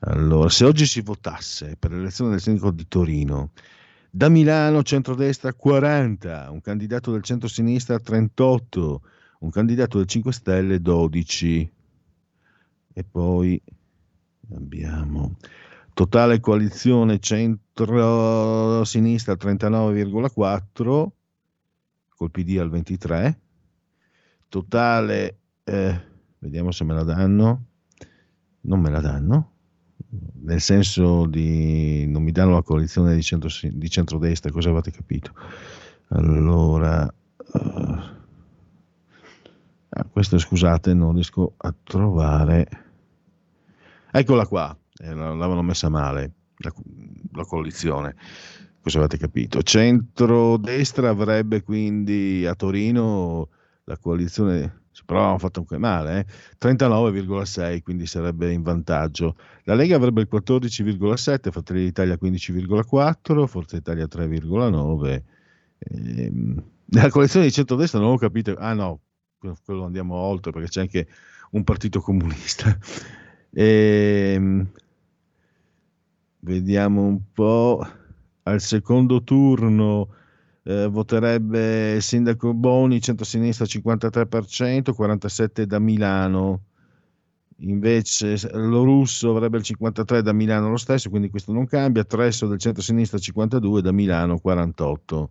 Allora, se oggi si votasse per l'elezione del sindaco di Torino, da Milano centrodestra 40%, un candidato del centrosinistra 38%, un candidato del 5 Stelle 12%. E poi abbiamo totale coalizione centrosinistra 39,4%, col PD al 23%. Totale, vediamo se me la danno, non me la danno. Nel senso di non mi danno la coalizione di centrodestra, cosa avete capito? Allora, questo scusate, non riesco a trovare. Eccola qua, l'avevano messa male la coalizione. Cosa avete capito? Centrodestra avrebbe quindi a Torino la coalizione. Però hanno fatto anche male, 39,6%, quindi sarebbe in vantaggio. La Lega avrebbe il 14,7%, Fratelli d'Italia 15,4%, Forza Italia 3,9%. Nella coalizione di centrodestra non ho capito, quello andiamo oltre perché c'è anche un partito comunista. Vediamo un po', al secondo turno... voterebbe il sindaco Boni, centrosinistra 53%, 47% da Milano. Invece lo Russo avrebbe il 53% da Milano lo stesso, quindi questo non cambia. Tresso del centrosinistra 52%, da Milano 48%.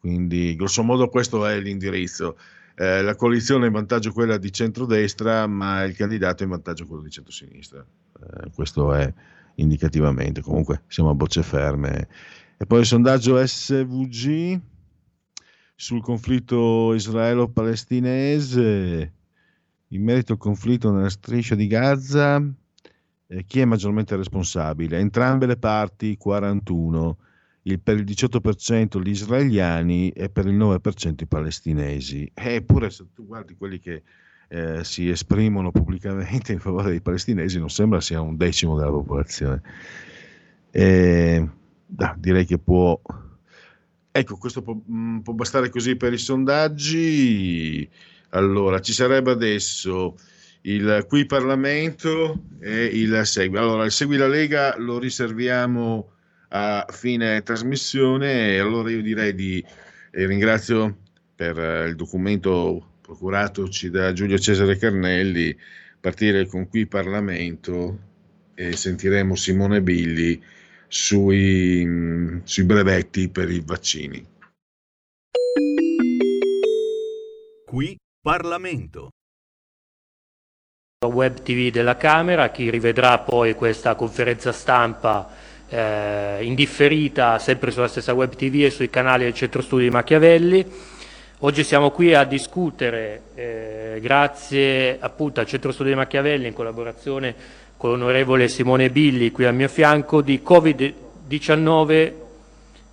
Quindi grosso modo questo è l'indirizzo. La coalizione è in vantaggio quella di centrodestra, ma il candidato è in vantaggio quello di centrosinistra. Questo è indicativamente. Comunque siamo a bocce ferme. E poi il sondaggio SVG sul conflitto israelo-palestinese. In merito al conflitto nella striscia di Gaza, chi è maggiormente responsabile? Entrambe le parti, 41%. Per il 18% gli israeliani e per il 9% i palestinesi. Eppure se tu guardi quelli che si esprimono pubblicamente in favore dei palestinesi, non sembra sia un decimo della popolazione. Direi che può... Ecco, questo può bastare così per i sondaggi. Allora, ci sarebbe adesso il Qui Parlamento e il Segui. Allora, il Segui la Lega lo riserviamo a fine trasmissione. Allora io direi ringrazio per il documento procuratoci da Giulio Cesare Carnelli, partire con Qui Parlamento e sentiremo Simone Billi sui brevetti per i vaccini. Qui Parlamento. Web TV della Camera, chi rivedrà poi questa conferenza stampa indifferita sempre sulla stessa web TV e sui canali del Centro Studi di Machiavelli. Oggi siamo qui a discutere, grazie appunto al Centro Studi di Machiavelli in collaborazione con l'onorevole Simone Billi qui al mio fianco, di Covid-19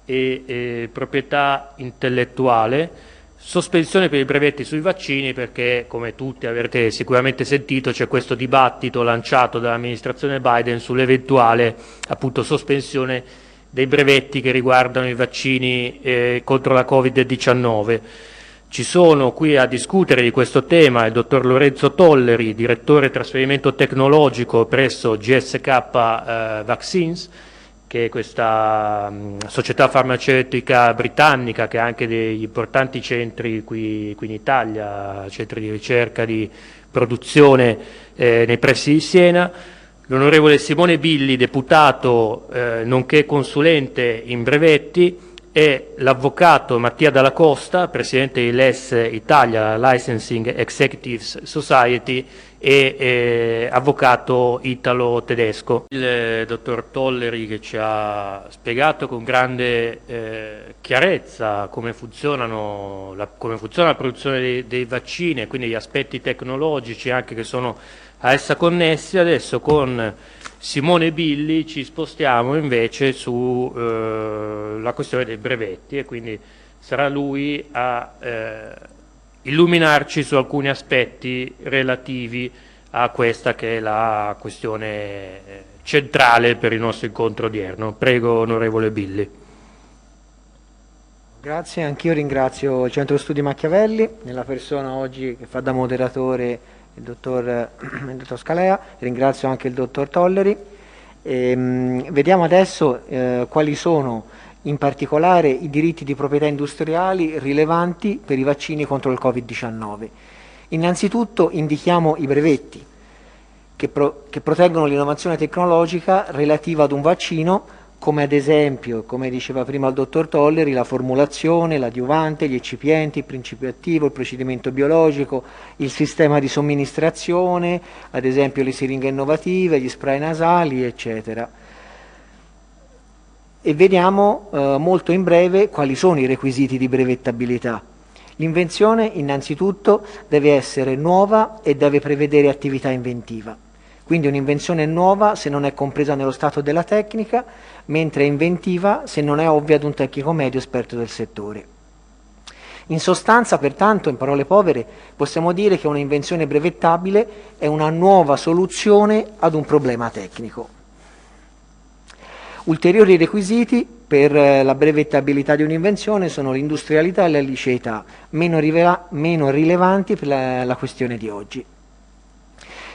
e proprietà intellettuale, sospensione per i brevetti sui vaccini, perché come tutti avrete sicuramente sentito c'è questo dibattito lanciato dall'amministrazione Biden sull'eventuale appunto sospensione dei brevetti che riguardano i vaccini contro la Covid-19. Ci sono qui a discutere di questo tema il dottor Lorenzo Tolleri, direttore trasferimento tecnologico presso GSK Vaccines, che è questa società farmaceutica britannica che ha anche degli importanti centri qui in Italia, centri di ricerca, di produzione nei pressi di Siena. L'onorevole Simone Billi, deputato nonché consulente in brevetti, e l'avvocato Mattia Dalla Costa, presidente di LES Italia, Licensing Executives Society, e avvocato italo-tedesco. Il dottor Tolleri che ci ha spiegato con grande chiarezza come funziona la produzione dei vaccini e quindi gli aspetti tecnologici anche che sono a essa connessi. Adesso con Simone Billi ci spostiamo invece sulla questione dei brevetti e quindi sarà lui a illuminarci su alcuni aspetti relativi a questa che è la questione centrale per il nostro incontro odierno. Prego, onorevole Billi. Grazie, anch'io ringrazio il Centro Studi Machiavelli, nella persona oggi che fa da moderatore il dottor Scalea, ringrazio anche il dottor Tolleri. Vediamo adesso quali sono in particolare i diritti di proprietà industriali rilevanti per i vaccini contro il Covid-19. Innanzitutto indichiamo i brevetti che proteggono l'innovazione tecnologica relativa ad un vaccino, come ad esempio, come diceva prima il dottor Tolleri, la formulazione, l'adiuvante, gli eccipienti, il principio attivo, il procedimento biologico, il sistema di somministrazione, ad esempio le siringhe innovative, gli spray nasali, eccetera. E vediamo molto in breve quali sono i requisiti di brevettabilità. L'invenzione innanzitutto deve essere nuova e deve prevedere attività inventiva. Quindi un'invenzione è nuova se non è compresa nello stato della tecnica, mentre è inventiva se non è ovvia ad un tecnico medio esperto del settore. In sostanza, pertanto, in parole povere, possiamo dire che un'invenzione brevettabile è una nuova soluzione ad un problema tecnico. Ulteriori requisiti per la brevettabilità di un'invenzione sono l'industrialità e la liceità, meno rilevanti per la questione di oggi.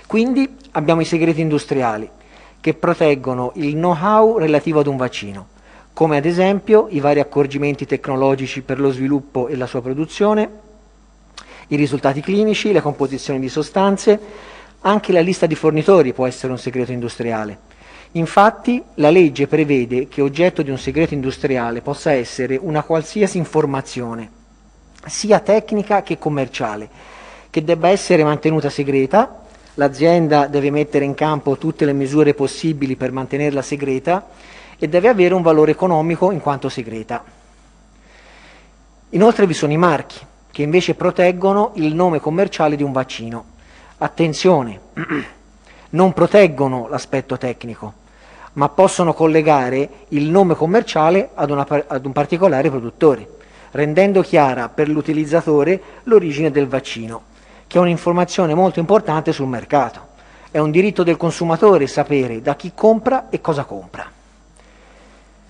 Quindi abbiamo i segreti industriali che proteggono il know-how relativo ad un vaccino, come ad esempio i vari accorgimenti tecnologici per lo sviluppo e la sua produzione, i risultati clinici, le composizioni di sostanze, anche la lista di fornitori può essere un segreto industriale. Infatti, la legge prevede che oggetto di un segreto industriale possa essere una qualsiasi informazione sia tecnica che commerciale, che debba essere mantenuta segreta. L'azienda deve mettere in campo tutte le misure possibili per mantenerla segreta e deve avere un valore economico in quanto segreta. Inoltre vi sono i marchi, che invece proteggono il nome commerciale di un vaccino. Attenzione, non proteggono l'aspetto tecnico, ma possono collegare il nome commerciale ad un particolare produttore, rendendo chiara per l'utilizzatore l'origine del vaccino, che è un'informazione molto importante sul mercato. È un diritto del consumatore sapere da chi compra e cosa compra.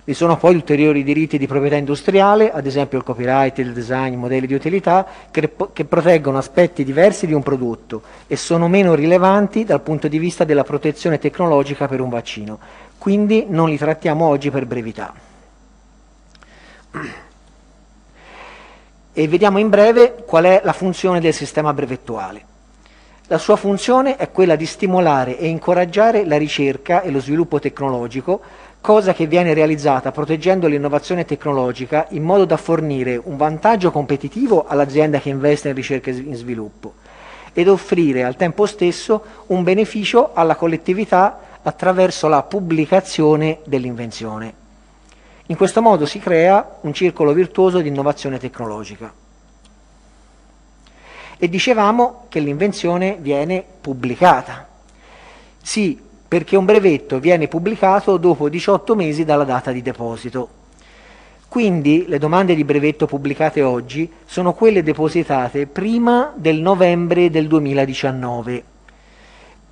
Vi sono poi ulteriori diritti di proprietà industriale, ad esempio il copyright, il design, i modelli di utilità, che proteggono aspetti diversi di un prodotto e sono meno rilevanti dal punto di vista della protezione tecnologica per un vaccino. Quindi non li trattiamo oggi per brevità. E vediamo in breve qual è la funzione del sistema brevettuale. La sua funzione è quella di stimolare e incoraggiare la ricerca e lo sviluppo tecnologico, cosa che viene realizzata proteggendo l'innovazione tecnologica in modo da fornire un vantaggio competitivo all'azienda che investe in ricerca e in sviluppo ed offrire al tempo stesso un beneficio alla collettività attraverso la pubblicazione dell'invenzione. In questo modo si crea un circolo virtuoso di innovazione tecnologica. E dicevamo che l'invenzione viene pubblicata. Sì, perché un brevetto viene pubblicato dopo 18 mesi dalla data di deposito. Quindi le domande di brevetto pubblicate oggi sono quelle depositate prima del novembre del 2019.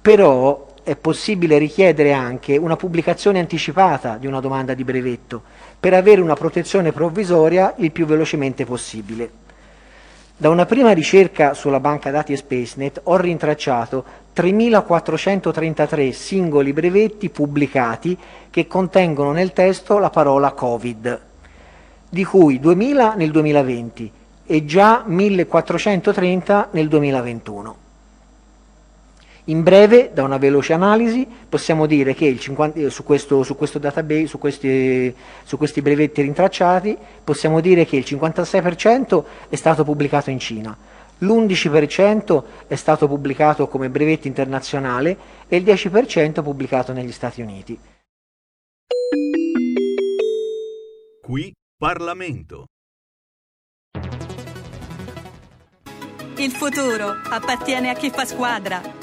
Però è possibile richiedere anche una pubblicazione anticipata di una domanda di brevetto per avere una protezione provvisoria il più velocemente possibile. Da una prima ricerca sulla banca dati Spacenet ho rintracciato 3.433 singoli brevetti pubblicati che contengono nel testo la parola Covid, di cui 2.000 nel 2020 e già 1.430 nel 2021. In breve, da una veloce analisi, possiamo dire che su questi brevetti rintracciati, possiamo dire che il 56% è stato pubblicato in Cina, l'11% è stato pubblicato come brevetto internazionale e il 10% pubblicato negli Stati Uniti. Qui Parlamento. Il futuro appartiene a chi fa squadra.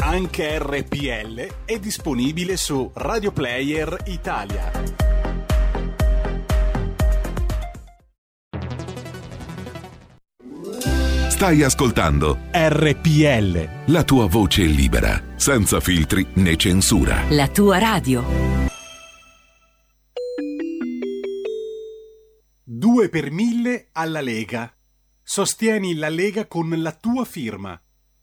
Anche RPL è disponibile su Radio Player Italia. Stai ascoltando RPL, la tua voce libera, senza filtri né censura. La tua radio. 2 per 1000 alla Lega. Sostieni la Lega con la tua firma.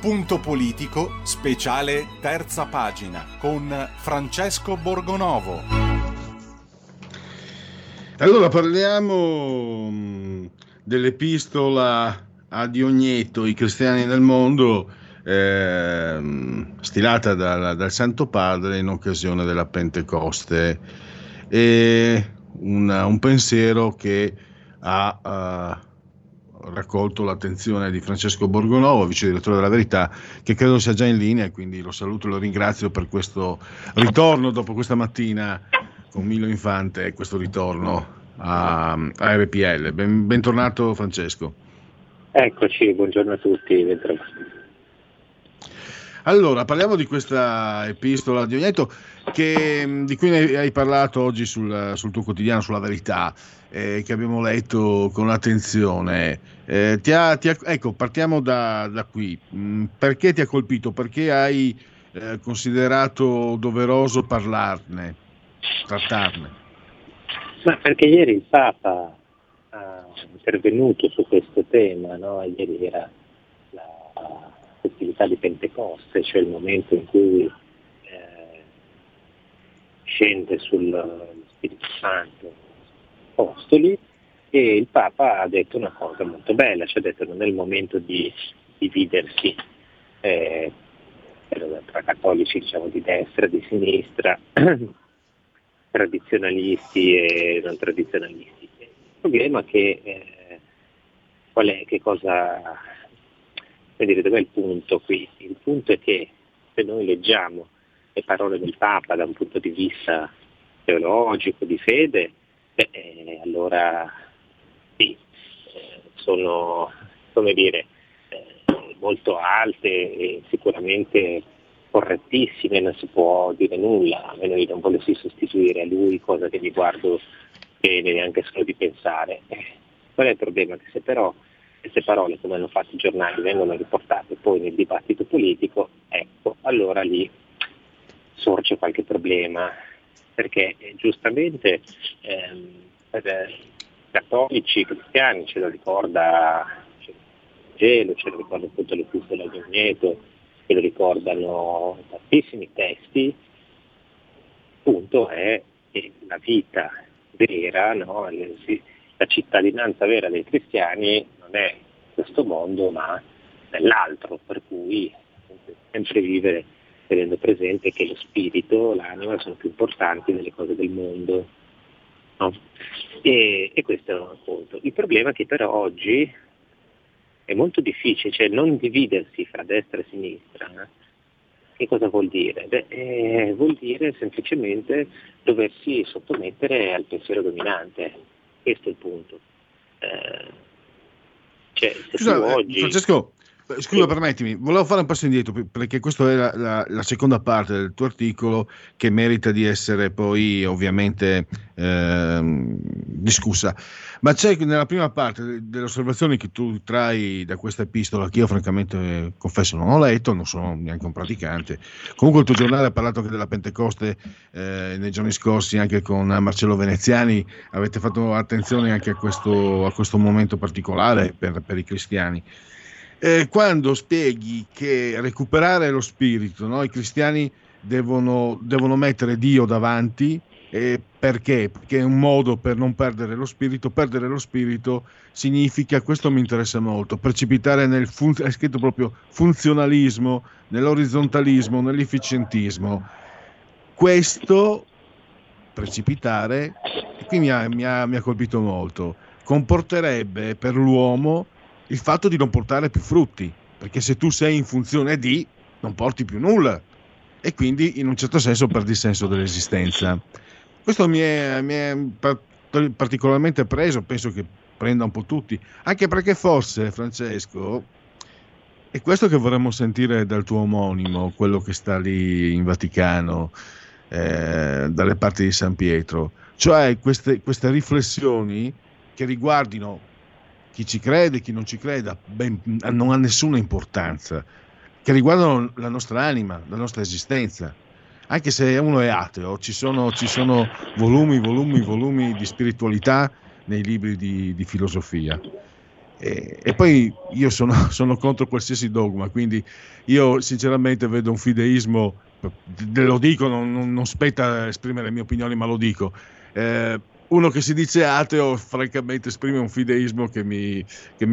Punto politico, speciale terza pagina, con Francesco Borgonovo. Allora parliamo dell'epistola ad Ogneto, i cristiani nel mondo, stilata dal Santo Padre in occasione della Pentecoste. E un pensiero che ha raccolto l'attenzione di Francesco Borgonovo, vice direttore della Verità, che credo sia già in linea, quindi lo saluto e lo ringrazio per questo ritorno dopo questa mattina con Milo Infante e questo ritorno a RPL. Bentornato Francesco. Eccoci, buongiorno a tutti. Allora, parliamo di questa epistola di Ogneto, di cui hai parlato oggi sul tuo quotidiano, sulla Verità, che abbiamo letto con attenzione. Ecco, partiamo da qui. Perché ti ha colpito? Perché hai considerato doveroso trattarne? Ma perché ieri il Papa ha intervenuto su questo tema, no? Ieri era la festività di Pentecoste, cioè il momento in cui scende sul Spirito Santo apostoli, e il Papa ha detto una cosa molto bella, cioè ha detto non è il momento di dividersi tra cattolici, diciamo, di destra, di sinistra, tradizionalisti e non tradizionalisti. Il problema dov'è il punto qui? Il punto è che se noi leggiamo le parole del Papa da un punto di vista teologico, di fede, allora sì, sono molto alte e sicuramente correttissime, non si può dire nulla, a meno che non volessi sostituire a lui, cosa che mi guardo bene neanche solo di pensare. Qual è il problema? Che se però queste parole, come hanno fatto i giornali, vengono riportate poi nel dibattito politico, ecco, allora lì sorge qualche problema, perché giustamente per cattolici, cristiani, ce lo ricorda il Vangelo, ce lo ricorda appunto l'Epistola di Ogneto, ce lo ricordano tantissimi testi. Il punto è che la vita vera, no? La cittadinanza vera dei cristiani non è in questo mondo ma nell'altro, per cui sempre vivere tenendo presente che lo spirito, l'anima sono più importanti delle cose del mondo. No? E questo era un appunto. Il problema è che però oggi è molto difficile, cioè non dividersi fra destra e sinistra. Che cosa vuol dire? Beh, vuol dire semplicemente doversi sottomettere al pensiero dominante, questo è il punto. Cioè, se scusa, tu oggi... Francesco, scusa, permettimi, volevo fare un passo indietro perché questa è la seconda parte del tuo articolo che merita di essere poi ovviamente discussa, ma c'è nella prima parte delle osservazioni che tu trai da questa epistola, che io francamente confesso non ho letto, non sono neanche un praticante. Comunque il tuo giornale ha parlato anche della Pentecoste nei giorni scorsi, anche con Marcello Veneziani avete fatto attenzione anche a questo momento particolare per i cristiani. Quando spieghi che recuperare lo spirito, no? I cristiani devono mettere Dio davanti, perché? Perché è un modo per non perdere lo spirito. Perdere lo spirito significa, questo mi interessa molto, precipitare nel è scritto proprio funzionalismo, nell'orizzontalismo, nell'efficientismo. Questo precipitare, e qui mi ha colpito molto, comporterebbe per l'uomo il fatto di non portare più frutti, perché se tu sei in funzione di, non porti più nulla e quindi in un certo senso perdi il senso dell'esistenza. Questo mi è particolarmente preso, penso che prenda un po' tutti, anche perché forse, Francesco, è questo che vorremmo sentire dal tuo omonimo, quello che sta lì in Vaticano, dalle parti di San Pietro, cioè queste riflessioni che riguardino chi ci crede, chi non ci creda, non ha nessuna importanza, che riguardano la nostra anima, la nostra esistenza. Anche se uno è ateo, ci sono volumi di spiritualità nei libri di filosofia. E poi io sono contro qualsiasi dogma, quindi io sinceramente vedo un fideismo, lo dico, non spetta esprimere le mie opinioni, ma lo dico. Uno che si dice ateo francamente esprime un fideismo che mi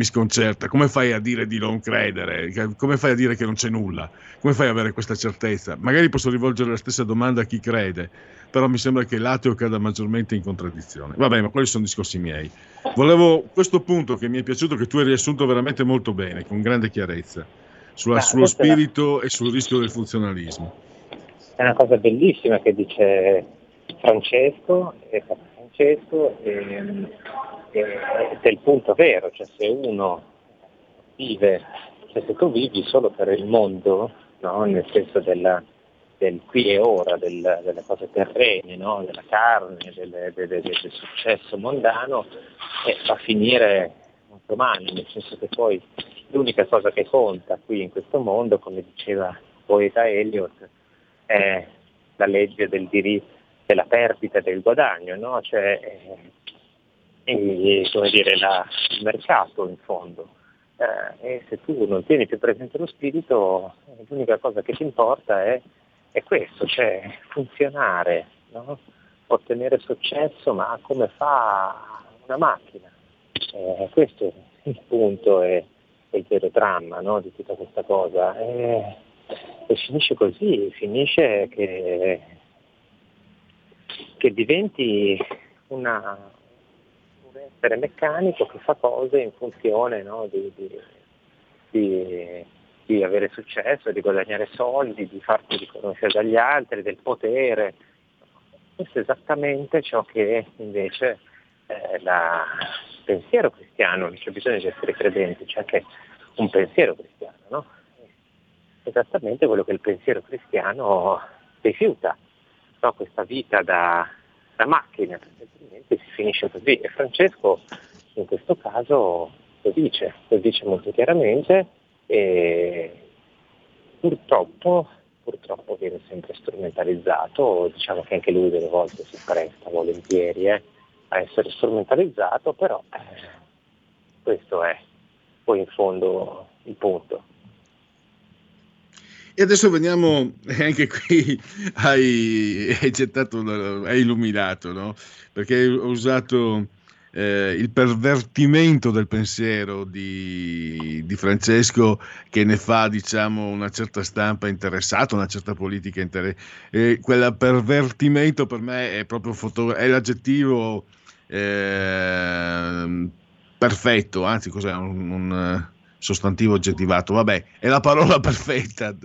sconcerta. Come fai a dire di non credere? Come fai a dire che non c'è nulla? Come fai ad avere questa certezza? Magari posso rivolgere la stessa domanda a chi crede, però mi sembra che l'ateo cada maggiormente in contraddizione. Vabbè, ma quelli sono discorsi miei. Volevo questo punto che mi è piaciuto, che tu hai riassunto veramente molto bene, con grande chiarezza, sullo spirito e sul rischio del funzionalismo. È una cosa bellissima che dice Francesco, è il punto vero, cioè se uno vive, cioè se tu vivi solo per il mondo, no? Nel senso del qui e ora, delle cose terrene, no? Della carne, del successo mondano, va a finire un domani, nel senso che poi l'unica cosa che conta qui in questo mondo, come diceva il poeta Eliot, è la legge del diritto, della perdita del guadagno, no? Cioè, come dire, il mercato in fondo. E se tu non tieni più presente lo spirito, l'unica cosa che ti importa è questo, cioè funzionare, no? Ottenere successo, ma come fa una macchina? Questo è il punto, è il vero dramma, no? Di tutta questa cosa. E finisce così, finisce che diventi un essere meccanico che fa cose in funzione, no, di avere successo, di guadagnare soldi, di farti riconoscere dagli altri, del potere. Questo è esattamente ciò che invece il pensiero cristiano, non c'è bisogno di essere credenti, c'è anche un pensiero cristiano, no? Esattamente quello che il pensiero cristiano rifiuta. No, questa vita da macchina, altrimenti si finisce così. E Francesco in questo caso lo dice molto chiaramente, e purtroppo viene sempre strumentalizzato, diciamo che anche lui delle volte si presta volentieri a essere strumentalizzato, però questo è poi in fondo il punto. E adesso veniamo, anche qui hai illuminato, no? Perché ho usato il pervertimento del pensiero di Francesco, che ne fa, diciamo, una certa stampa interessata, una certa politica interessata. Quella pervertimento per me è proprio è l'aggettivo perfetto, anzi cos'è un sostantivo oggettivato, vabbè, è la parola perfetta,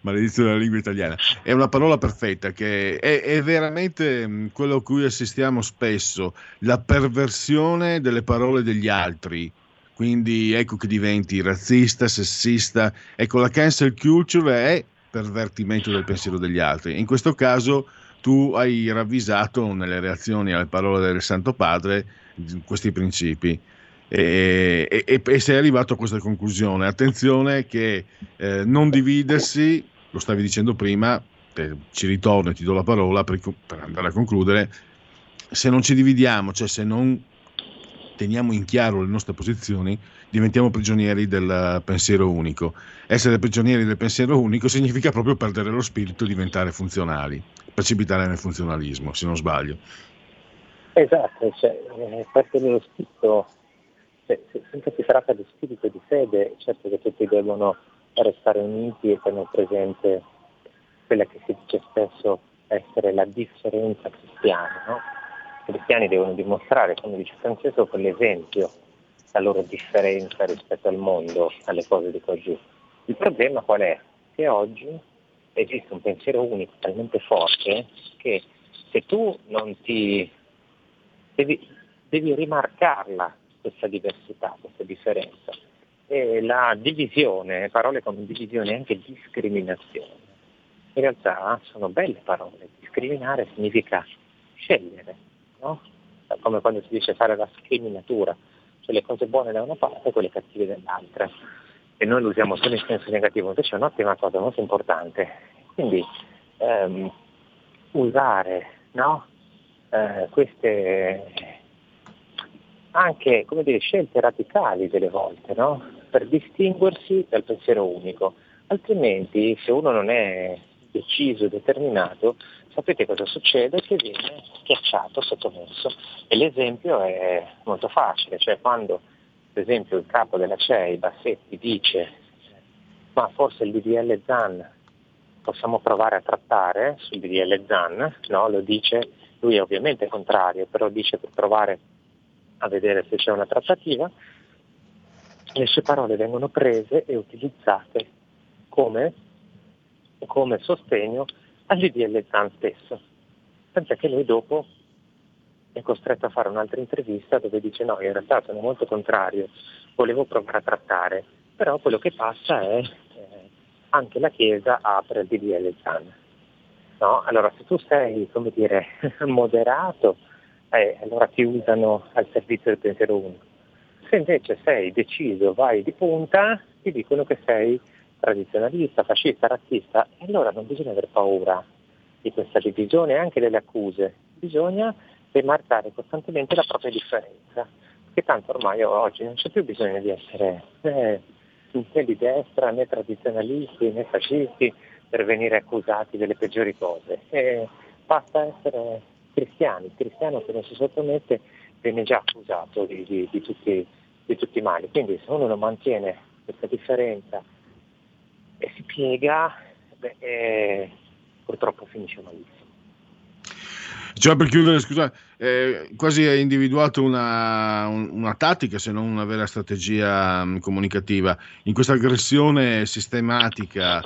maledizione della lingua italiana, è una parola perfetta che è veramente quello a cui assistiamo spesso, la perversione delle parole degli altri, quindi ecco che diventi razzista, sessista, ecco la cancel culture è pervertimento del pensiero degli altri, in questo caso tu hai ravvisato nelle reazioni alle parole del Santo Padre questi principi. E sei arrivato a questa conclusione. Attenzione che non dividersi, lo stavi dicendo prima, ci ritorno e ti do la parola per andare a concludere. Se non ci dividiamo, cioè se non teniamo in chiaro le nostre posizioni, diventiamo prigionieri del pensiero unico. Essere prigionieri del pensiero unico significa proprio perdere lo spirito e diventare funzionali, precipitare nel funzionalismo, se non sbaglio. Esatto, cioè perdere lo spirito. Senza che sarà per lo spirito di fede, certo che tutti devono restare uniti e tenere presente quella che si dice spesso essere la differenza cristiana, no? I cristiani devono dimostrare, come dice Francesco, con l'esempio, la loro differenza rispetto al mondo, alle cose di oggi. Il problema qual è? Che oggi esiste un pensiero unico talmente forte che se tu non ti devi rimarcarla, questa diversità, questa differenza, e la divisione, parole come divisione e anche discriminazione, in realtà sono belle parole, discriminare significa scegliere, no? Come quando si dice fare la scriminatura, cioè le cose buone da una parte e quelle cattive dall'altra, e noi lo usiamo solo in senso negativo, invece è un'ottima cosa, molto importante, quindi usare, no? Queste anche, come dire, scelte radicali delle volte, no? Per distinguersi dal pensiero unico, altrimenti se uno non è deciso, determinato, sapete cosa succede? Che viene schiacciato, sottomesso, e l'esempio è molto facile, cioè quando per esempio il capo della CEI, Bassetti, dice ma forse il DDL Zan possiamo provare a trattare sul DDL Zan, no? Lo dice, lui è ovviamente contrario, però dice per provare a vedere se c'è una trattativa, le sue parole vengono prese e utilizzate come sostegno all'DDL Zan stesso, senza che lui dopo è costretto a fare un'altra intervista dove dice no, in realtà sono molto contrario, volevo provare a trattare, però quello che passa è anche la Chiesa apre il DDL Zan. No? Allora se tu sei, come dire, moderato, allora ti usano al servizio del pensiero unico. Se invece sei deciso, vai di punta, ti dicono che sei tradizionalista, fascista, razzista, e allora non bisogna aver paura di questa divisione e anche delle accuse, bisogna rimarcare costantemente la propria differenza, perché tanto ormai oggi non c'è più bisogno di essere né di destra, né tradizionalisti, né fascisti per venire accusati delle peggiori cose, basta essere cristiani, il cristiano che non si sottomette viene già accusato di tutti i mali, quindi se uno non mantiene questa differenza e si piega, purtroppo finisce malissimo. Cioè, per chiudere, scusa, quasi hai individuato una tattica, se non una vera strategia comunicativa. In questa aggressione sistematica,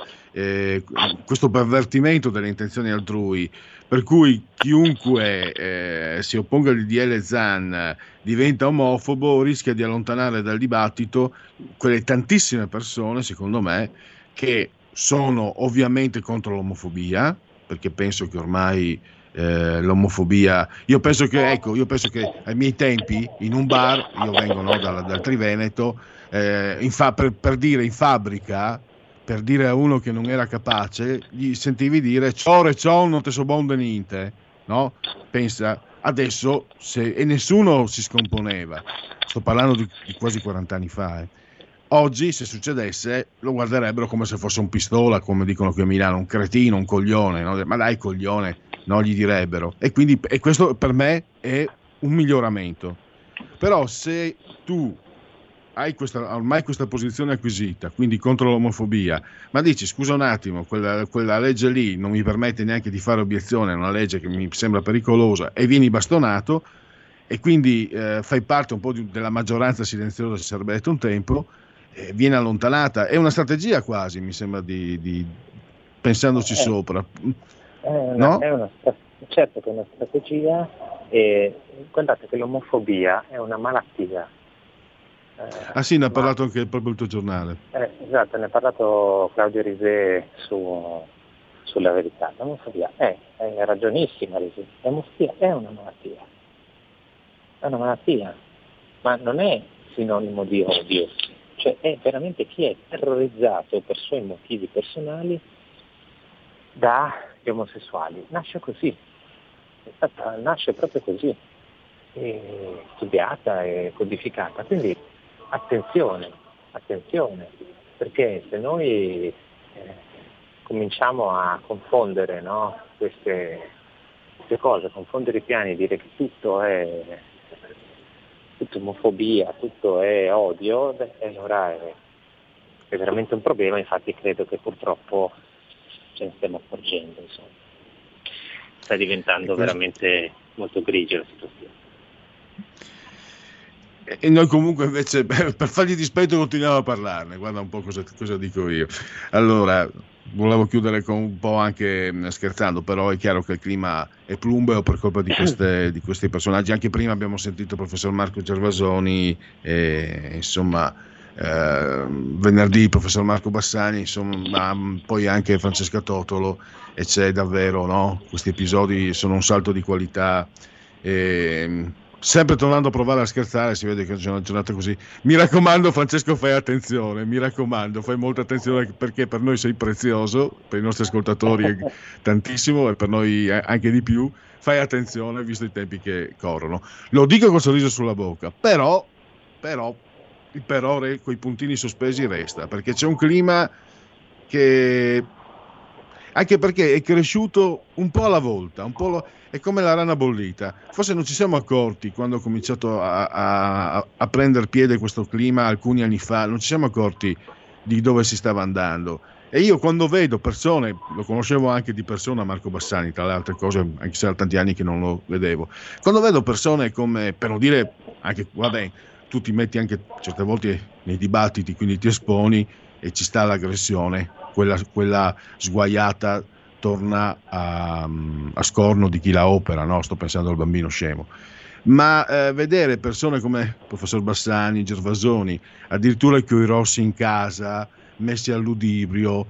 questo pervertimento delle intenzioni altrui, per cui chiunque si opponga al DDL Zan diventa omofobo, rischia di allontanare dal dibattito quelle tantissime persone, secondo me, che sono ovviamente contro l'omofobia, perché penso che ormai l'omofobia, io penso che ai miei tempi in un bar, io vengo dal Triveneto, in fabbrica, per dire a uno che non era capace, gli sentivi dire ciò non te so bonde niente, no? Pensa adesso, se, e nessuno si scomponeva, sto parlando di quasi 40 anni fa, Oggi, se succedesse, lo guarderebbero come se fosse un pistola, come dicono qui a Milano, un cretino, un coglione, no? Ma dai coglione, no, gli direbbero. E quindi questo per me è un miglioramento. Però se tu hai ormai questa posizione acquisita, quindi contro l'omofobia, ma dici scusa un attimo, quella legge lì non mi permette neanche di fare obiezione, è una legge che mi sembra pericolosa, e vieni bastonato e quindi fai parte un po' della maggioranza silenziosa, si sarebbe detto un tempo, viene allontanata. È una strategia quasi, mi sembra, di pensandoci sopra. No? Certo che è una strategia, e guardate che l'omofobia è una malattia. Ah sì, ne ha parlato anche proprio il tuo giornale. Esatto, ne ha parlato Claudio Risè sulla Verità. L'omofobia è ragionissima, Risè. L'omofobia è una malattia. È una malattia, ma non è sinonimo di odio. Cioè è veramente chi è terrorizzato per suoi motivi personali dagli omosessuali. Nasce così. Nasce proprio così. E studiata e codificata. Quindi Attenzione, perché se noi cominciamo a confondere, no, queste cose, confondere i piani, dire che tutto è omofobia, tutto è odio, allora è veramente un problema. Infatti credo che purtroppo ce ne stiamo accorgendo, insomma. Sta diventando veramente molto grigia la situazione. E noi comunque invece per fargli dispetto continuiamo a parlarne. Guarda un po' cosa dico io. Allora, volevo chiudere con un po' anche scherzando, però è chiaro che il clima è plumbeo per colpa di questi personaggi. Anche prima abbiamo sentito il professor Marco Gervasoni, venerdì il professor Marco Bassani, insomma, poi anche Francesca Totolo, e c'è davvero, no? Questi episodi sono un salto di qualità. Sempre tornando a provare a scherzare, si vede che è una giornata così. Mi raccomando, Francesco, fai attenzione, fai molta attenzione, perché per noi sei prezioso, per i nostri ascoltatori è tantissimo e per noi anche di più. Fai attenzione, visto i tempi che corrono. Lo dico col sorriso sulla bocca, però il però coi puntini sospesi resta, perché c'è un clima che... Anche perché è cresciuto un po' alla volta, è come la rana bollita. Forse non ci siamo accorti quando ha cominciato a prendere piede questo clima alcuni anni fa, non ci siamo accorti di dove si stava andando. E io quando vedo persone, lo conoscevo anche di persona Marco Bassani, tra le altre cose, anche se era tanti anni che non lo vedevo, quando vedo persone come, per non dire, anche vabbè, tu ti metti anche certe volte nei dibattiti, quindi ti esponi e ci sta l'aggressione. Quella sguaiata torna a scorno di chi la opera, no? Sto pensando al bambino scemo. Ma vedere persone come professor Bassani, Gervasoni, addirittura i Coirossi in casa, messi all'udibrio,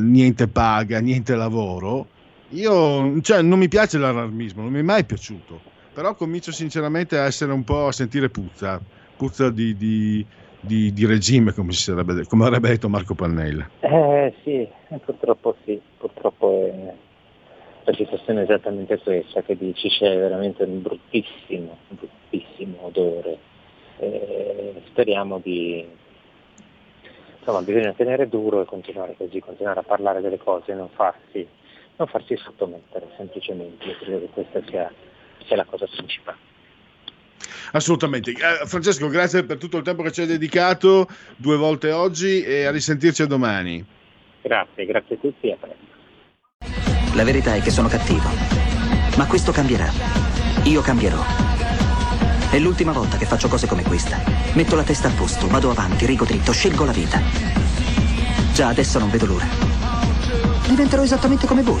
niente paga, niente lavoro, non mi piace l'allarmismo, non mi è mai piaciuto, però comincio sinceramente a sentire puzza di regime, come avrebbe detto Marco Pannella. Sì, purtroppo la situazione è esattamente questa, che dici c'è veramente un bruttissimo odore. Speriamo bisogna tenere duro e continuare così, continuare a parlare delle cose e non farsi sottomettere, semplicemente. Io credo che questa sia la cosa principale. Assolutamente. Francesco, grazie per tutto il tempo che ci hai dedicato, 2 volte oggi, e a risentirci domani. Grazie a tutti e a presto. La verità è che sono cattivo, ma questo cambierà. Io cambierò. È l'ultima volta che faccio cose come questa. Metto la testa a posto, vado avanti, rigo dritto, scelgo la vita. Già adesso non vedo l'ora. Diventerò esattamente come voi.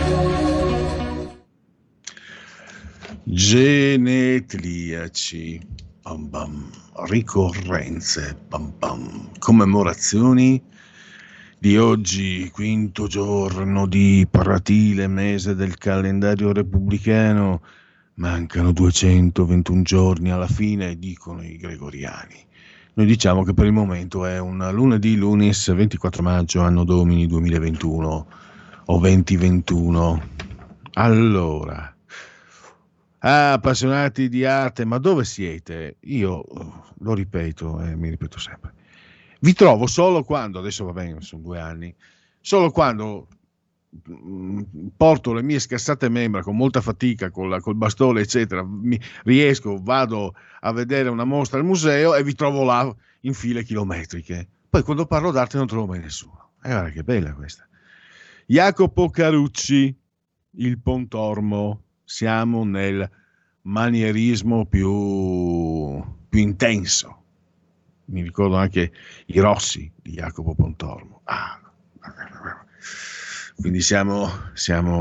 Genetriaci, bam bam, ricorrenze, bam bam, commemorazioni di oggi, 5° giorno di Paratile, mese del calendario repubblicano. Mancano 221 giorni alla fine, dicono i gregoriani. Noi diciamo che per il momento è un lunedì lunis 24 maggio anno domini 2021 o 2021. Allora, appassionati di arte, ma dove siete? Io lo ripeto e mi ripeto sempre. Vi trovo solo quando, adesso va bene, sono 2 anni, solo quando porto le mie scassate membra con molta fatica, col bastone eccetera, vado a vedere una mostra al museo e vi trovo là in file chilometriche. Poi quando parlo d'arte non trovo mai nessuno. Guarda che bella questa. Jacopo Carucci, Il Pontormo. Siamo nel manierismo più intenso. Mi ricordo anche i Rossi di Jacopo Pontormo. Quindi siamo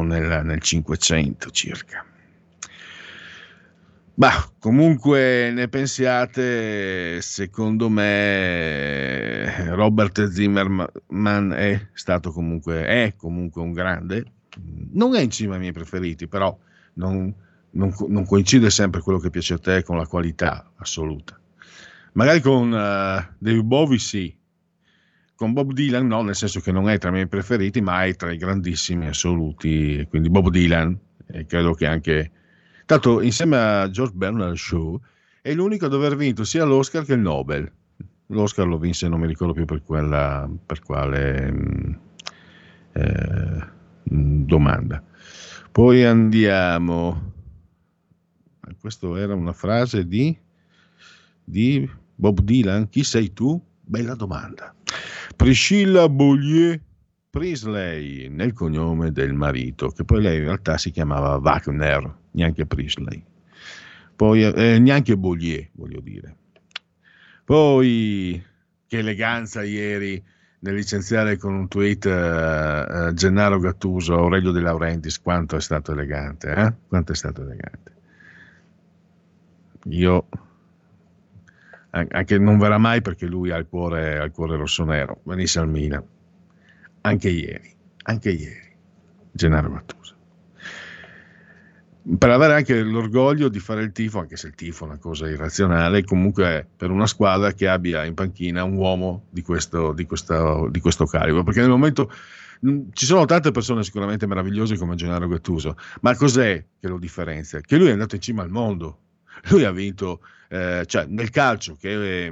nel 500 circa. Ma comunque ne pensiate, secondo me Robert Zimmerman è comunque un grande. Non è in cima ai miei preferiti, però non coincide sempre quello che piace a te con la qualità assoluta. Magari con David Bowie sì, con Bob Dylan no, nel senso che non è tra i miei preferiti, ma è tra i grandissimi assoluti. Quindi Bob Dylan, e credo che anche, tanto insieme a George Bernard Shaw, è l'unico ad aver vinto sia l'Oscar che il Nobel. L'Oscar lo vinse, non mi ricordo più per quale domanda. Poi andiamo, questo era una frase di Bob Dylan, chi sei tu? Bella domanda. Priscilla Bollier Priestley, nel cognome del marito, che poi lei in realtà si chiamava Wagner, neanche Priestley, poi neanche Bollier, voglio dire. Poi che eleganza ieri nel licenziare con un tweet Gennaro Gattuso, Aurelio De Laurentiis, quanto è stato elegante, eh? Quanto è stato elegante. Io anche non verrà mai, perché lui ha il cuore rossonero, venisse al Milan. Anche ieri Gennaro Gattuso, per avere anche l'orgoglio di fare il tifo, anche se il tifo è una cosa irrazionale, comunque per una squadra che abbia in panchina un uomo di questo calibro, perché nel momento ci sono tante persone sicuramente meravigliose come Gennaro Gattuso, ma cos'è che lo differenzia? Che lui è andato in cima al mondo. Lui ha vinto, cioè nel calcio, che è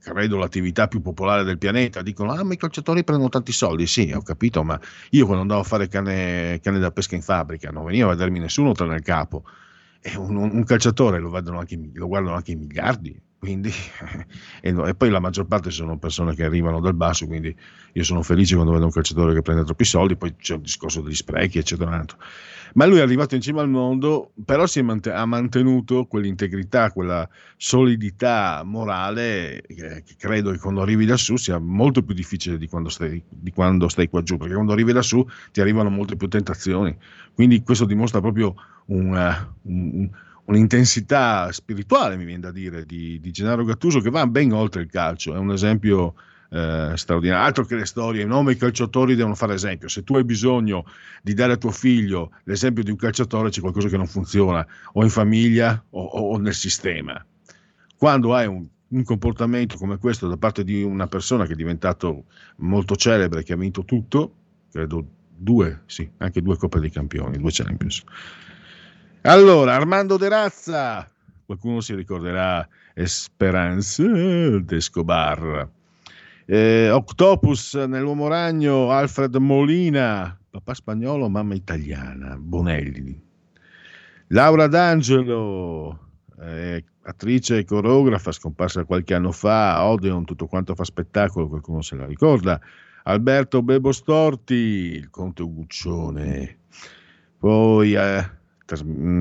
credo l'attività più popolare del pianeta, dicono ma i calciatori prendono tanti soldi. Sì, ho capito, ma io quando andavo a fare cane da pesca in fabbrica non veniva a vedermi nessuno tranne il capo. E un calciatore lo guardano anche i miliardi, quindi e poi la maggior parte sono persone che arrivano dal basso, quindi io sono felice quando vedo un calciatore che prende troppi soldi. Poi c'è il discorso degli sprechi eccetera altro. Ma lui è arrivato in cima al mondo, però ha mantenuto quell'integrità, quella solidità morale che credo che quando arrivi da su sia molto più difficile di quando stai qua giù, perché quando arrivi da su ti arrivano molte più tentazioni. Quindi questo dimostra proprio un'intensità spirituale, mi viene da dire, di Gennaro Gattuso, che va ben oltre il calcio. È un esempio straordinario. Altro che le storie, i calciatori devono fare esempio. Se tu hai bisogno di dare a tuo figlio l'esempio di un calciatore, c'è qualcosa che non funziona, o in famiglia o nel sistema. Quando hai un comportamento come questo da parte di una persona che è diventato molto celebre, che ha vinto tutto, credo anche due Coppe dei Campioni, 2 Champions. Allora, Armando Derazza, qualcuno si ricorderà Esperanza d'Escobar, Octopus nell'Uomo Ragno, Alfred Molina, papà spagnolo, mamma italiana, Bonelli, Laura D'Angelo, attrice e coreografa scomparsa qualche anno fa, Odeon, tutto quanto fa spettacolo, qualcuno se la ricorda, Alberto Bebo Storti, il conte Guccione, poi...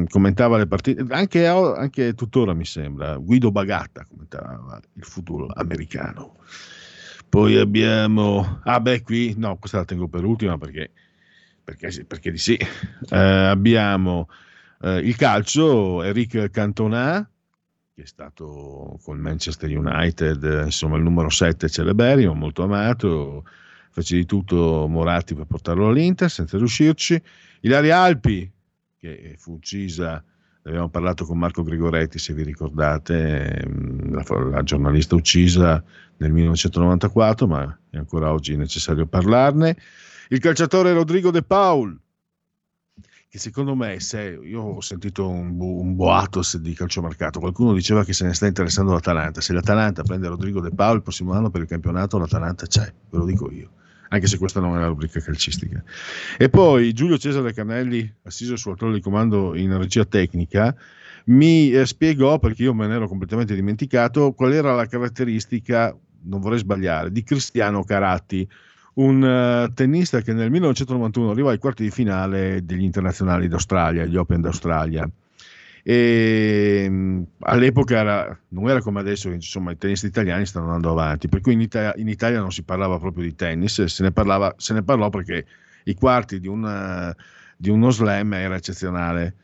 commentava le partite anche tuttora, mi sembra, Guido Bagatta commentava il futuro americano. Poi abbiamo questa la tengo per ultima perché di sì, abbiamo il calcio, Eric Cantona, che è stato col Manchester United, insomma il numero 7 celeberrimo, molto amato, fece di tutto Moratti per portarlo all'Inter senza riuscirci, Ilaria Alpi, che fu uccisa abbiamo parlato con Marco Gregoretti, se vi ricordate, la giornalista uccisa nel 1994, ma è ancora oggi necessario parlarne. Il calciatore Rodrigo De Paul, che secondo me, io ho sentito un boato di calciomercato, qualcuno diceva che se ne sta interessando l'Atalanta. Se l'Atalanta prende Rodrigo De Paul il prossimo anno per il campionato, l'Atalanta c'è, ve lo dico io, anche se questa non è la rubrica calcistica. E poi Giulio Cesare Carnelli, assiso sul trono di comando in regia tecnica, mi spiegò, perché io me ne ero completamente dimenticato, qual era la caratteristica, non vorrei sbagliare, di Cristiano Caratti, un tennista che nel 1991 arrivò ai quarti di finale degli internazionali d'Australia, gli Open d'Australia. E all'epoca non era come adesso, insomma, i tennisti italiani stanno andando avanti, per cui in Italia non si parlava proprio di tennis, se ne parlò perché i quarti di uno slam era eccezionale,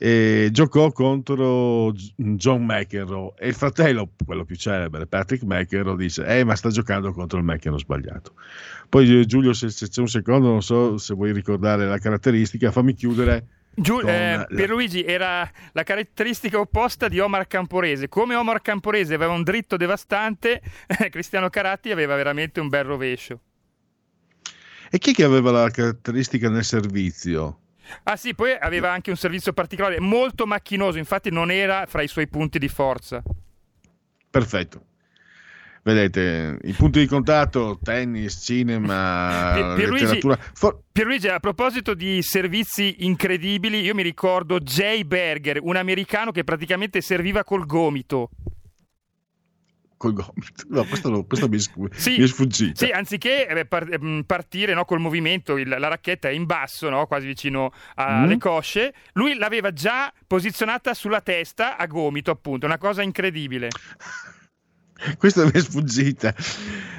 e giocò contro John McEnroe, e il fratello, quello più celebre, Patrick McEnroe, dice ma sta giocando contro il McEnroe sbagliato. Poi Giulio, se c'è un secondo, non so se vuoi ricordare la caratteristica, fammi chiudere. Pierluigi era la caratteristica opposta di Omar Camporese. Come Omar Camporese aveva un dritto devastante, Cristiano Caratti aveva veramente un bel rovescio. E chi che aveva la caratteristica nel servizio? Ah sì, poi aveva anche un servizio particolare, molto macchinoso, infatti non era fra i suoi punti di forza. Perfetto. Vedete, i punti di contatto, tennis, cinema, letteratura. Pierluigi, a proposito di servizi incredibili, io mi ricordo Jay Berger, un americano che praticamente serviva col gomito. Col gomito? No, questo mi è sfuggito. Sì, anziché partire, no, col movimento, la racchetta è in basso, no, quasi vicino alle cosce, lui l'aveva già posizionata sulla testa a gomito, appunto, una cosa incredibile. Questa mi è sfuggita.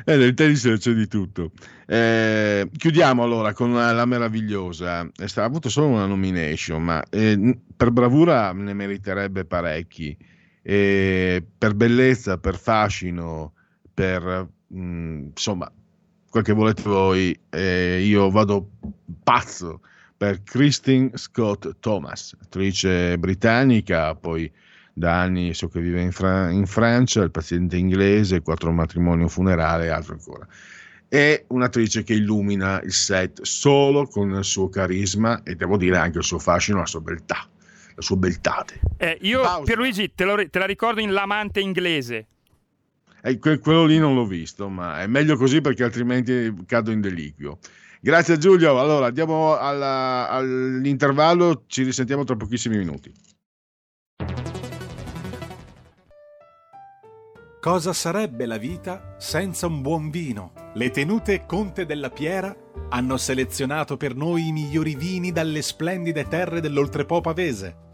Nel tennis c'è di tutto. Chiudiamo allora con la meravigliosa. Ha avuto solo una nomination, ma per bravura ne meriterebbe parecchi. Per bellezza, per fascino, per insomma, quel che volete voi. Io vado pazzo per Kristin Scott Thomas, attrice britannica, poi da anni so che vive in Francia, il paziente inglese, 4 matrimoni, un funerale e altro ancora. È un'attrice che illumina il set solo con il suo carisma e devo dire anche il suo fascino, la sua beltà, la sua beltate. Io, Pierluigi, te la ricordo in L'amante inglese. Quello lì non l'ho visto, ma è meglio così perché altrimenti cado in deliquio. Grazie Giulio, allora andiamo all'intervallo, ci risentiamo tra pochissimi minuti. Cosa sarebbe la vita senza un buon vino? Le tenute Conte della Piera hanno selezionato per noi i migliori vini dalle splendide terre dell'oltrepò pavese.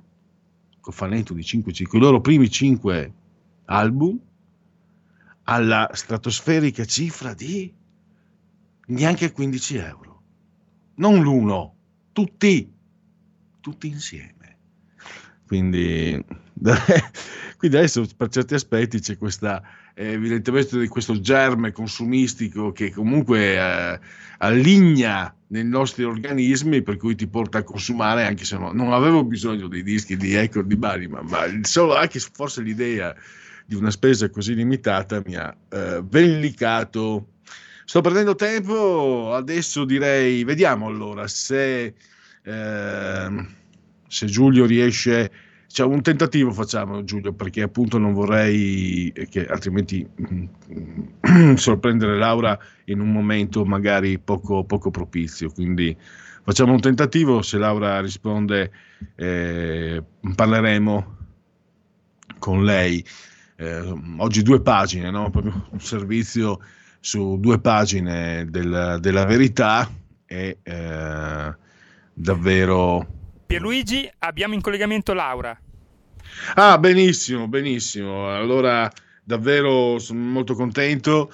col fanetto di 5 CD, con i loro primi 5 album, alla stratosferica cifra di neanche 15 euro. Non l'uno, tutti insieme. Quindi adesso per certi aspetti c'è questa, evidentemente questo germe consumistico che comunque alligna nei nostri organismi, per cui ti porta a consumare, anche se non avevo bisogno dei dischi di Echo di Bari, ma solo anche forse l'idea di una spesa così limitata mi ha vellicato. Sto perdendo tempo, adesso direi, vediamo allora se Giulio riesce, cioè un tentativo facciamo, Giulio, perché appunto non vorrei che altrimenti sorprendere Laura in un momento magari poco propizio, quindi facciamo un tentativo, se Laura risponde parleremo con lei. oggi 2 pagine, no? Proprio un servizio su 2 pagine della verità, e davvero. Pierluigi, abbiamo in collegamento Laura. Ah, benissimo, benissimo. Allora, davvero sono molto contento,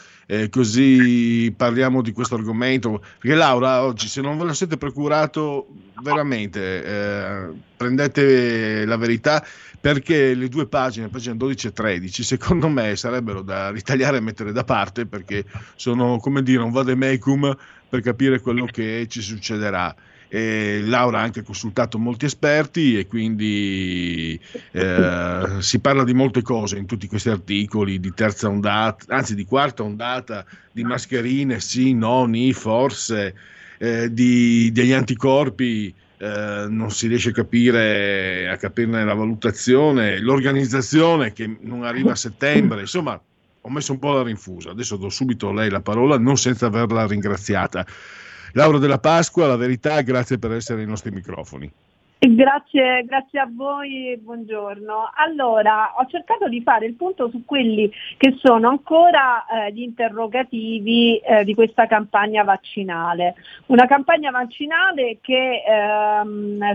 così parliamo di questo argomento, perché Laura oggi, se non ve lo siete procurato, veramente prendete la verità, perché le 2 pagine, pagina 12 e 13, secondo me sarebbero da ritagliare e mettere da parte, perché sono, come dire, un vademecum per capire quello che ci succederà. E Laura ha anche consultato molti esperti e quindi si parla di molte cose in tutti questi articoli, di terza ondata, anzi di quarta ondata, di mascherine, sì, no, ni, forse, degli anticorpi, non si riesce a capirne la valutazione, l'organizzazione che non arriva a settembre, insomma ho messo un po' la rinfusa, adesso do subito a lei la parola, non senza averla ringraziata. Laura Della Pasqua, La Verità, grazie per essere ai nostri microfoni. Grazie a voi, buongiorno. Allora, ho cercato di fare il punto su quelli che sono ancora gli interrogativi di questa campagna vaccinale. Una campagna vaccinale che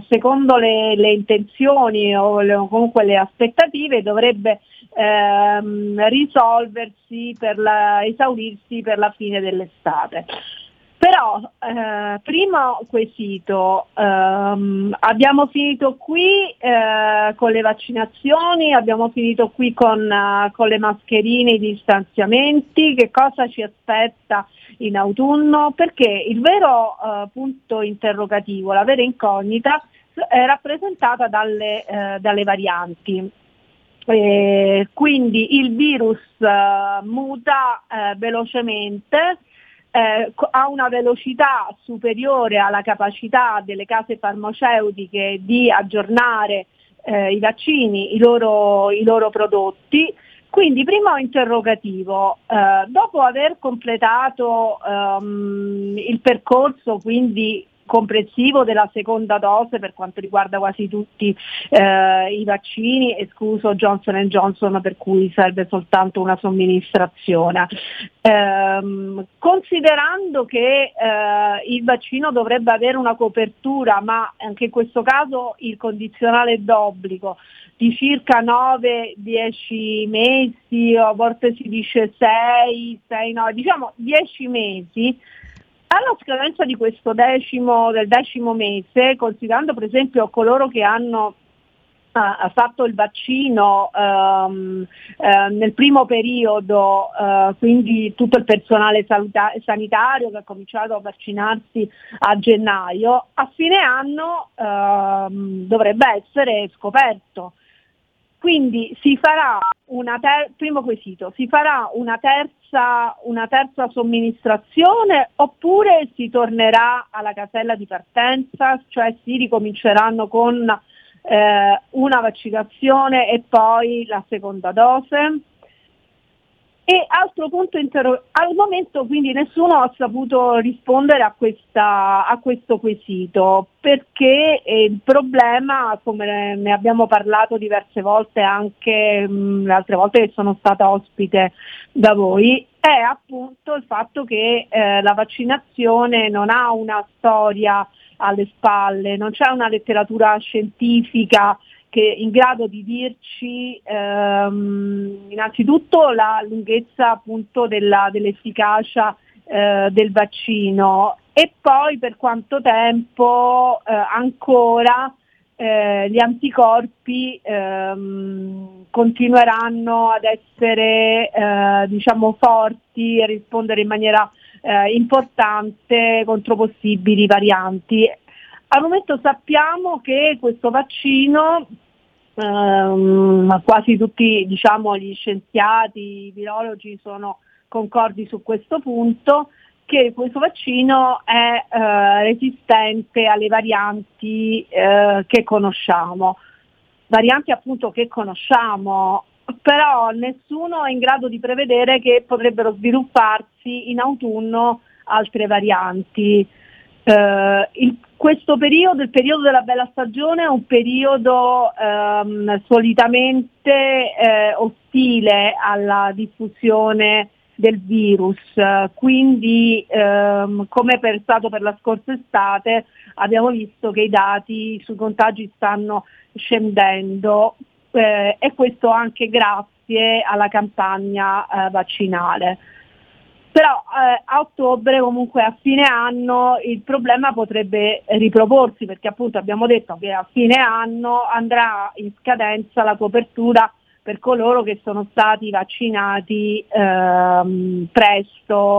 secondo le intenzioni o comunque le aspettative dovrebbe risolversi esaurirsi per la fine dell'estate. Però primo quesito, abbiamo finito qui con le vaccinazioni, abbiamo finito qui con le mascherine, i distanziamenti, che cosa ci aspetta in autunno? Perché il vero punto interrogativo, la vera incognita è rappresentata dalle varianti. Quindi il virus muta velocemente, ha una velocità superiore alla capacità delle case farmaceutiche di aggiornare i vaccini, i loro prodotti. Quindi primo interrogativo, dopo aver completato il percorso quindi comprensivo della seconda dose per quanto riguarda quasi tutti i vaccini, escluso Johnson & Johnson per cui serve soltanto una somministrazione. Considerando che il vaccino dovrebbe avere una copertura, ma anche in questo caso il condizionale d'obbligo, di circa 9-10 mesi, o a volte si dice 6-9, diciamo 10 mesi, alla scadenza di questo del decimo mese, considerando per esempio coloro che hanno fatto il vaccino nel primo periodo, quindi tutto il personale sanitario che ha cominciato a vaccinarsi a gennaio, a fine anno dovrebbe essere scoperto. Quindi si farà primo quesito, si farà una terza somministrazione oppure si tornerà alla casella di partenza, cioè si ricominceranno con una vaccinazione e poi la seconda dose? E altro punto al momento quindi nessuno ha saputo rispondere a questo quesito, perché il problema, come ne abbiamo parlato diverse volte anche le altre volte che sono stata ospite da voi, è appunto il fatto che la vaccinazione non ha una storia alle spalle, non c'è una letteratura scientifica che in grado di dirci innanzitutto la lunghezza appunto dell'efficacia del vaccino, e poi per quanto tempo ancora gli anticorpi continueranno ad essere diciamo forti e rispondere in maniera importante contro possibili varianti. Al momento sappiamo che questo vaccino, quasi tutti diciamo gli scienziati, i virologi sono concordi su questo punto, che questo vaccino è resistente alle varianti che conosciamo. Varianti appunto che conosciamo, però nessuno è in grado di prevedere che potrebbero svilupparsi in autunno altre varianti. Questo periodo, il periodo della bella stagione, è un periodo solitamente ostile alla diffusione del virus, quindi come è stato per la scorsa estate abbiamo visto che i dati sui contagi stanno scendendo e questo anche grazie alla campagna vaccinale. Però a ottobre, comunque a fine anno, il problema potrebbe riproporsi, perché appunto abbiamo detto che a fine anno andrà in scadenza la copertura per coloro che sono stati vaccinati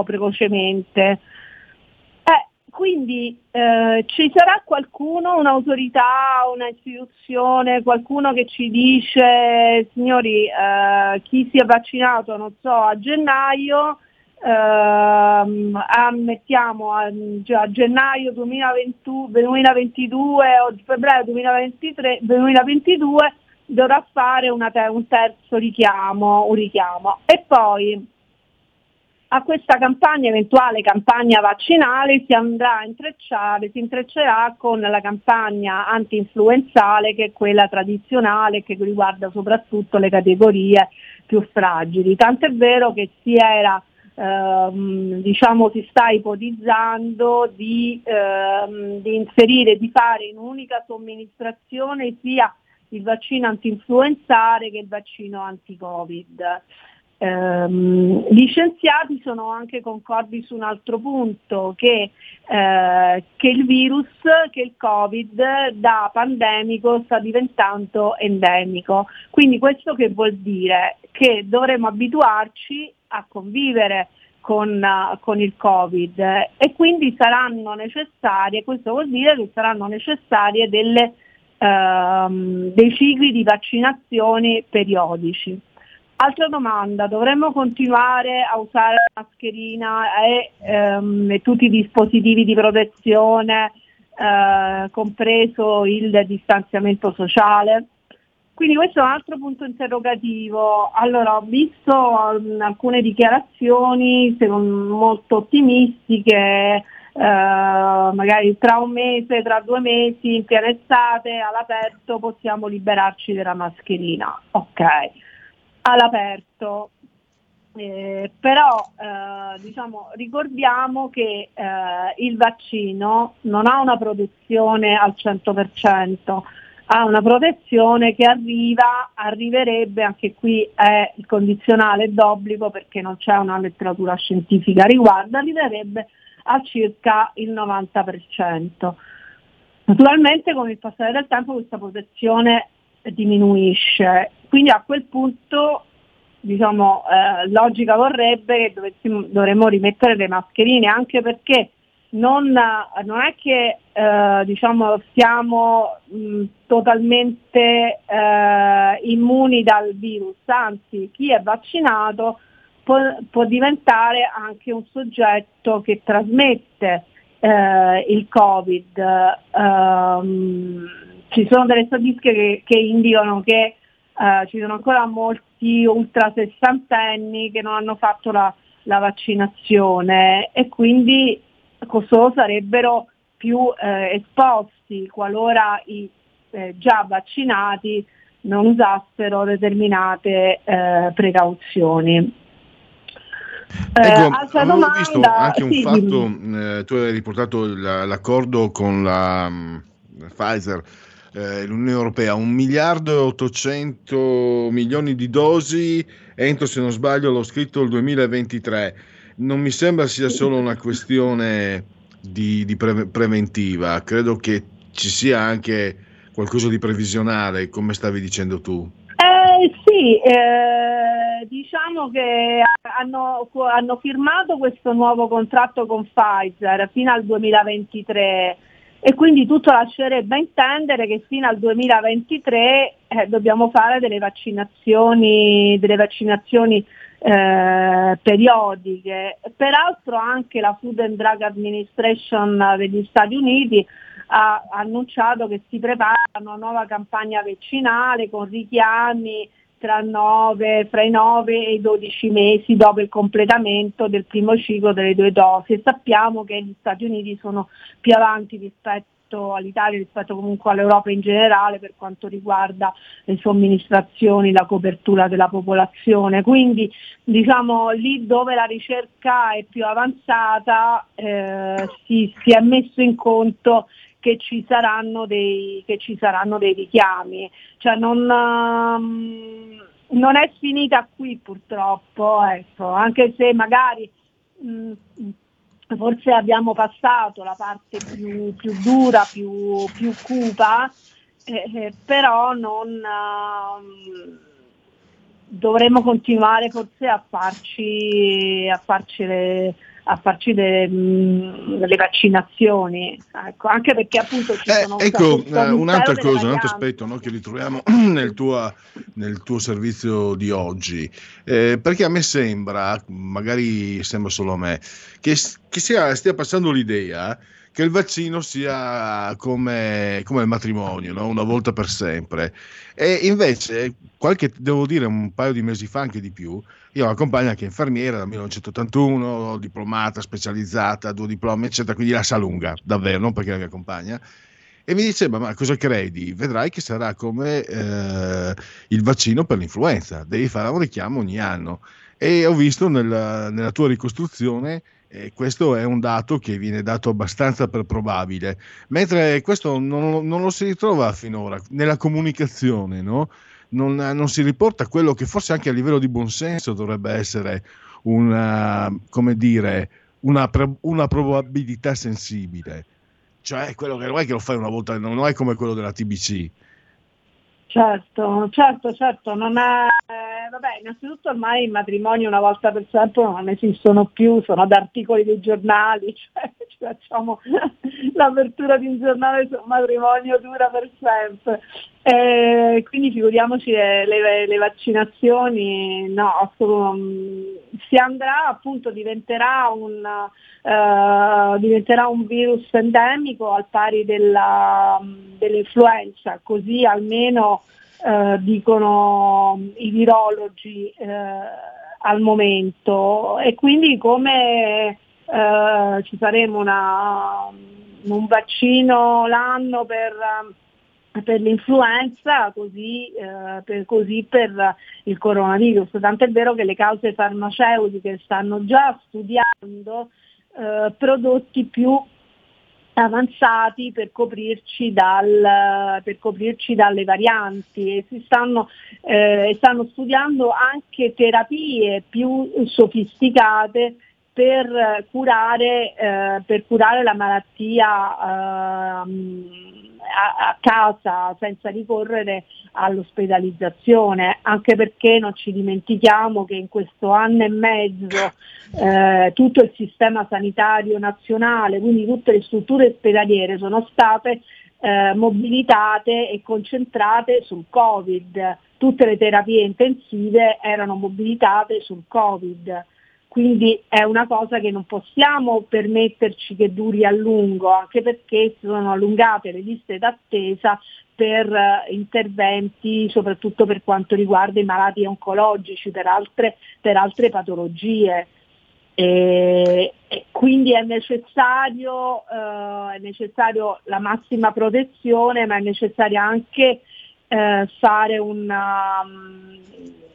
precocemente. Quindi ci sarà qualcuno, un'autorità, un'istituzione, qualcuno che ci dice: signori, chi si è vaccinato, non so, a gennaio, ammettiamo a gennaio 2022 o febbraio 2022 dovrà fare un terzo richiamo, e poi a questa campagna, eventuale campagna vaccinale, si andrà a intrecciare, si intreccerà con la campagna anti-influenzale, che è quella tradizionale, che riguarda soprattutto le categorie più fragili. Tant'è vero che si sta ipotizzando di fare in un'unica somministrazione sia il vaccino antinfluenzale che il vaccino anti-Covid. Gli scienziati sono anche concordi su un altro punto, che il virus, che il Covid, da pandemico sta diventando endemico. Quindi questo che vuol dire? Che dovremo abituarci a convivere con il Covid e quindi saranno necessarie dei cicli di vaccinazioni periodici. Altra domanda: dovremmo continuare a usare la mascherina e tutti i dispositivi di protezione, compreso il distanziamento sociale? Quindi questo è un altro punto interrogativo. Allora, ho visto alcune dichiarazioni molto ottimistiche, magari tra un mese, tra 2 mesi, in piena estate, all'aperto possiamo liberarci della mascherina. Ok, all'aperto. Però ricordiamo che il vaccino non ha una protezione al 100%. Ha una protezione che arriverebbe, anche qui è il condizionale d'obbligo perché non c'è una letteratura scientifica a riguardo, arriverebbe a circa il 90%. Naturalmente con il passare del tempo questa protezione diminuisce, quindi a quel punto logica vorrebbe che dovremmo rimettere le mascherine, anche perché non è che siamo totalmente immuni dal virus, anzi chi è vaccinato può diventare anche un soggetto che trasmette il Covid. Ci sono delle statistiche che indicano che ci sono ancora molti ultrasessantenni che non hanno fatto la vaccinazione e quindi sarebbero più esposti qualora i già vaccinati non usassero determinate precauzioni. Ecco, avevo visto anche un fatto, tu hai riportato l'accordo con la Pfizer, l'Unione Europea, 1.800 miliardi di dosi entro, se non sbaglio, l'ho scritto, il 2023. Non mi sembra sia solo una questione di preventiva, credo che ci sia anche qualcosa di previsionale, come stavi dicendo tu. Diciamo che hanno firmato questo nuovo contratto con Pfizer fino al 2023 e quindi tutto lascerebbe intendere che fino al 2023 dobbiamo fare delle vaccinazioni periodiche. Peraltro anche la Food and Drug Administration degli Stati Uniti ha annunciato che si prepara una nuova campagna vaccinale con richiami fra i 9 e i 12 mesi dopo il completamento del primo ciclo delle due dosi. E sappiamo che gli Stati Uniti sono più avanti rispetto all'Italia, rispetto comunque all'Europa in generale per quanto riguarda le somministrazioni, la copertura della popolazione. Quindi diciamo lì dove la ricerca è più avanzata si è messo in conto che ci saranno dei richiami, cioè non è finita qui purtroppo, ecco, anche se magari forse abbiamo passato la parte più dura, più cupa, però dovremo continuare forse a farci delle vaccinazioni, ecco, anche perché appunto ci sono un'altra cosa, un altro aspetto, no, che ritroviamo nel tuo servizio di oggi, perché a me sembra, magari sembra solo a me, che stia passando l'idea che il vaccino sia come il matrimonio, no? Una volta per sempre. E invece, devo dire un paio di mesi fa, anche di più, io ho una compagna che è infermiera dal 1981, diplomata, specializzata, 2 diplomi, eccetera, quindi la sa lunga, davvero, non perché la mia compagna. E mi diceva, ma cosa credi? Vedrai che sarà come il vaccino per l'influenza, devi fare un richiamo ogni anno. E ho visto nella tua ricostruzione, questo è un dato che viene dato abbastanza per probabile, mentre questo non lo si ritrova finora nella comunicazione, no? Non si riporta quello che forse anche a livello di buonsenso dovrebbe essere una probabilità sensibile, cioè quello che non è che lo fai una volta, non è come quello della TBC. Certo, non è... Vabbè, innanzitutto ormai i matrimoni una volta per sempre non esistono più, sono ad articoli dei giornali, cioè ci facciamo l'apertura di un giornale sul matrimonio dura per sempre. Quindi figuriamoci le vaccinazioni, no, si andrà, appunto diventerà un virus endemico al pari dell'influenza, così almeno dicono i virologi al momento, e quindi come ci faremo un vaccino l'anno per l'influenza, così per il coronavirus. Tanto è vero che le case farmaceutiche stanno già studiando prodotti più avanzati per coprirci dalle varianti, e stanno studiando anche terapie più sofisticate per curare la malattia a casa senza ricorrere all'ospedalizzazione, anche perché non ci dimentichiamo che in questo anno e mezzo tutto il sistema sanitario nazionale, quindi tutte le strutture ospedaliere, sono state mobilitate e concentrate sul Covid, tutte le terapie intensive erano mobilitate sul Covid. Quindi è una cosa che non possiamo permetterci che duri a lungo, anche perché si sono allungate le liste d'attesa per interventi, soprattutto per quanto riguarda i malati oncologici, per altre patologie. E quindi è necessario la massima protezione, ma è necessario anche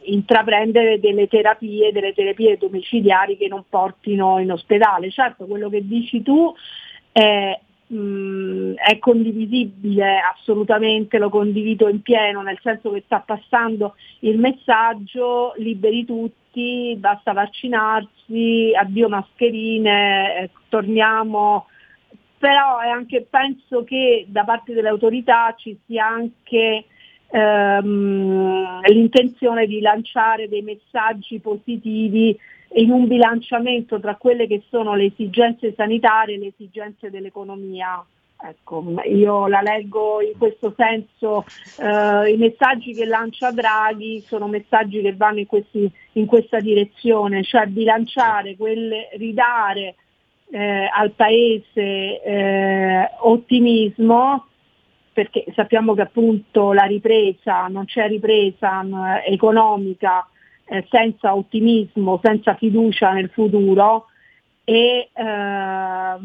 intraprendere delle terapie domiciliari che non portino in ospedale. Certo, quello che dici tu è condivisibile, assolutamente lo condivido in pieno, nel senso che sta passando il messaggio liberi tutti, basta vaccinarsi, addio mascherine, torniamo. Però è anche, penso che da parte delle autorità ci sia anche l'intenzione di lanciare dei messaggi positivi in un bilanciamento tra quelle che sono le esigenze sanitarie e le esigenze dell'economia. Ecco, io la leggo in questo senso, i messaggi che lancia Draghi sono messaggi che vanno in questa direzione, cioè bilanciare ridare al Paese ottimismo perché sappiamo che appunto la ripresa, non c'è ripresa economica senza ottimismo, senza fiducia nel futuro e al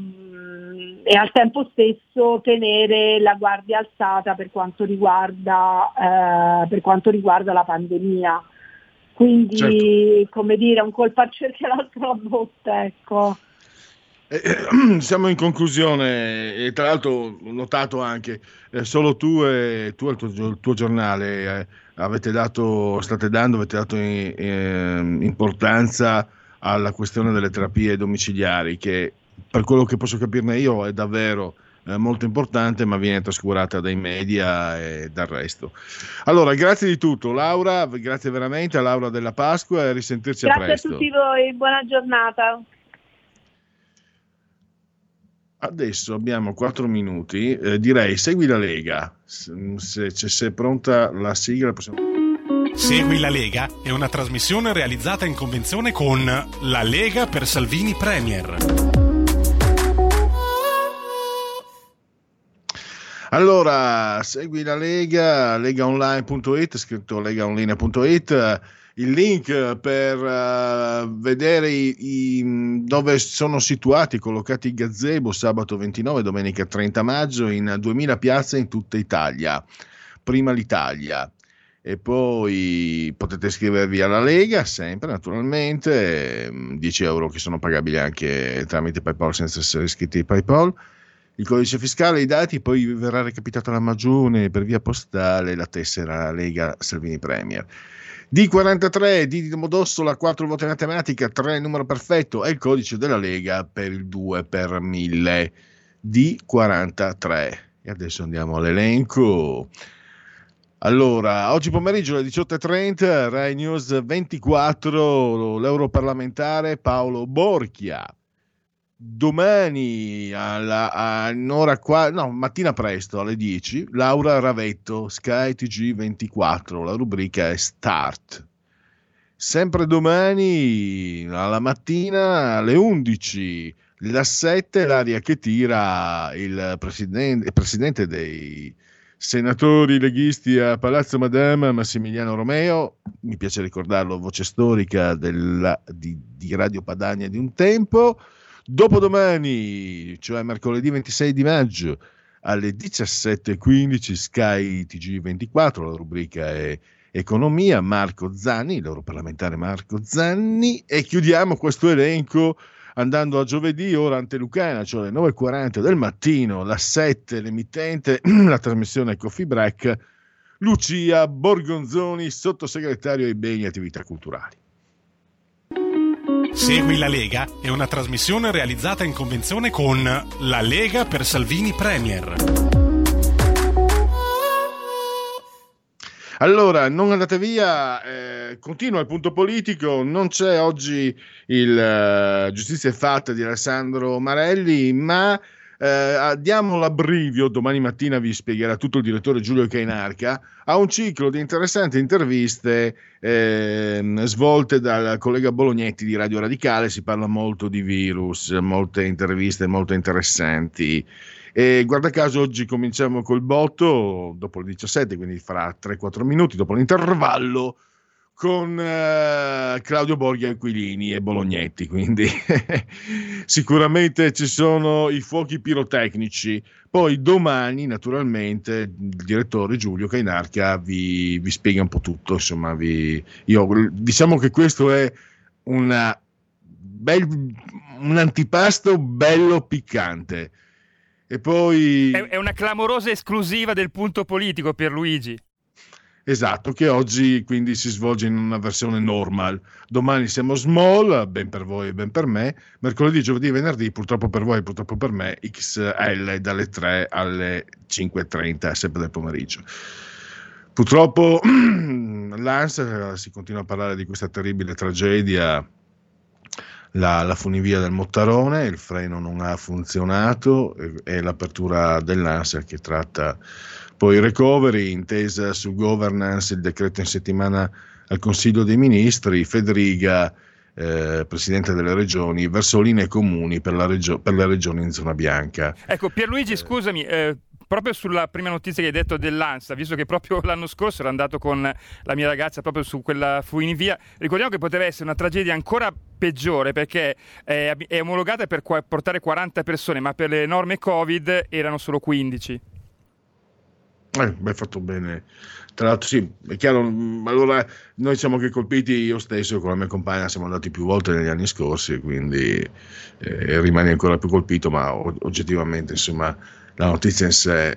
tempo stesso tenere la guardia alzata per quanto riguarda la pandemia. Quindi, certo, come dire, un colpo al cerchio e l'altro alla botte, ecco. Siamo in conclusione e tra l'altro ho notato anche solo tu e il tuo giornale state dando importanza alla questione delle terapie domiciliari, che per quello che posso capirne io è davvero molto importante, ma viene trascurata dai media e dal resto. Allora, grazie di tutto Laura, grazie veramente a Laura Della Pasqua e a risentirci a presto. Grazie a tutti voi, buona giornata. Adesso abbiamo 4 minuti, direi segui la Lega, se è pronta la sigla possiamo... Segui la Lega è una trasmissione realizzata in convenzione con La Lega per Salvini Premier. Allora, segui la Lega, legaonline.it, scritto legaonline.it, il link per vedere dove sono collocati i gazebo sabato 29 e domenica 30 maggio in 2000 piazze in tutta Italia. Prima l'Italia. E poi potete iscrivervi alla Lega, sempre naturalmente, 10 euro che sono pagabili anche tramite PayPal senza essere iscritti a PayPal. Il codice fiscale, i dati, poi verrà recapitata la magione per via postale, la tessera Lega Salvini Premier. D43, di Domodossola, 4 voti in matematica, 3 numero perfetto, è il codice della Lega per il 2/1000, D43. E adesso andiamo all'elenco. Allora, oggi pomeriggio alle 18:30, Rai News 24, l'europarlamentare Paolo Borchia. Domani mattina presto alle 10, Laura Ravetto, Sky TG24, la rubrica è Start. Sempre domani alla mattina alle 11, la 7, l'aria che tira il presidente dei senatori leghisti a Palazzo Madama, Massimiliano Romeo, mi piace ricordarlo, voce storica di Radio Padania di un tempo. Dopodomani, cioè mercoledì 26 di maggio alle 17:15, Sky TG24, la rubrica è Economia, Marco Zanni, l'europarlamentare Marco Zanni. E chiudiamo questo elenco andando a giovedì, ora antelucana, cioè alle 9:40 del mattino, la 7, l'emittente, la trasmissione Coffee Break, Lucia Borgonzoni, sottosegretario ai beni e attività culturali. Segui la Lega è una trasmissione realizzata in convenzione con La Lega per Salvini Premier. Allora, non andate via, continua il punto politico, non c'è oggi il Giustizia è fatta di Alessandro Marelli, ma diamo l'abbrivio, domani mattina vi spiegherà tutto il direttore Giulio Cainarca, a un ciclo di interessanti interviste svolte dal collega Bolognetti di Radio Radicale. Si parla molto di virus, molte interviste molto interessanti e guarda caso oggi cominciamo col botto dopo le 17, quindi fra 3-4 minuti dopo l'intervallo, con Claudio Borghi Aquilini e Bolognetti, quindi sicuramente ci sono i fuochi pirotecnici. Poi domani naturalmente il direttore Giulio Cainarca vi spiega un po' tutto, insomma diciamo che questo è un antipasto bello piccante. E poi è una clamorosa esclusiva del punto politico, Pierluigi. Esatto, che oggi quindi si svolge in una versione normal. Domani siamo small, ben per voi e ben per me. Mercoledì, giovedì e venerdì, purtroppo per voi e purtroppo per me, XL dalle 3 alle 5:30, sempre del pomeriggio. Purtroppo l'ANSA si continua a parlare di questa terribile tragedia, la funivia del Mottarone, il freno non ha funzionato e l'apertura dell'ANSA che tratta poi recovery, intesa su governance, il decreto in settimana al Consiglio dei Ministri, Fedriga, Presidente delle Regioni, verso linee comuni per le regioni in zona bianca. Ecco Pierluigi, scusami, proprio sulla prima notizia che hai detto dell'ANSA, visto che proprio l'anno scorso ero andato con la mia ragazza proprio su quella funivia, ricordiamo che poteva essere una tragedia ancora peggiore perché è omologata per portare 40 persone, ma per le norme Covid erano solo 15. Beh, fatto bene. Tra l'altro sì, è chiaro, allora noi siamo anche colpiti, io stesso con la mia compagna siamo andati più volte negli anni scorsi, quindi rimani ancora più colpito, ma oggettivamente insomma la notizia in sé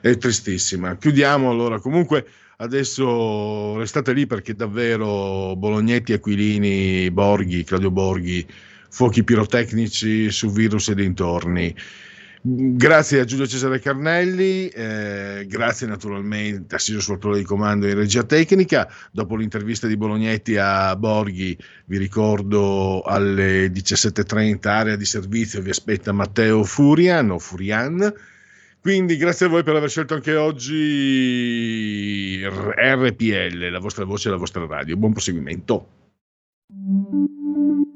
è tristissima. Chiudiamo allora, comunque adesso restate lì perché davvero Bolognetti, Aquilini, Borghi, Claudio Borghi, fuochi pirotecnici su Virus e dintorni. Grazie a Giulio Cesare Carnelli, grazie naturalmente a Silvio Suatore di comando in regia tecnica. Dopo l'intervista di Bolognetti a Borghi, vi ricordo alle 17:30 area di servizio vi aspetta Matteo Furian o Furian. Quindi grazie a voi per aver scelto anche oggi RPL, la vostra voce e la vostra radio. Buon proseguimento.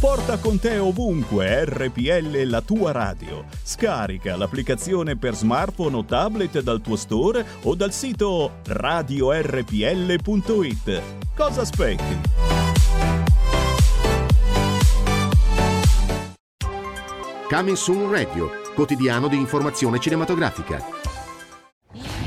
Porta con te ovunque RPL, la tua radio. Scarica l'applicazione per smartphone o tablet dal tuo store o dal sito radiorpl.it. Cosa aspetti? Coming Soon Radio, quotidiano di informazione cinematografica.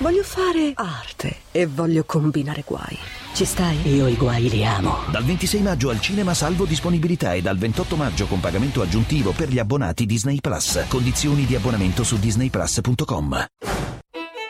Voglio fare arte e voglio combinare guai. Ci stai? Io i guai li amo. Dal 26 maggio al cinema, salvo disponibilità, e dal 28 maggio con pagamento aggiuntivo per gli abbonati Disney Plus. Condizioni di abbonamento su disneyplus.com.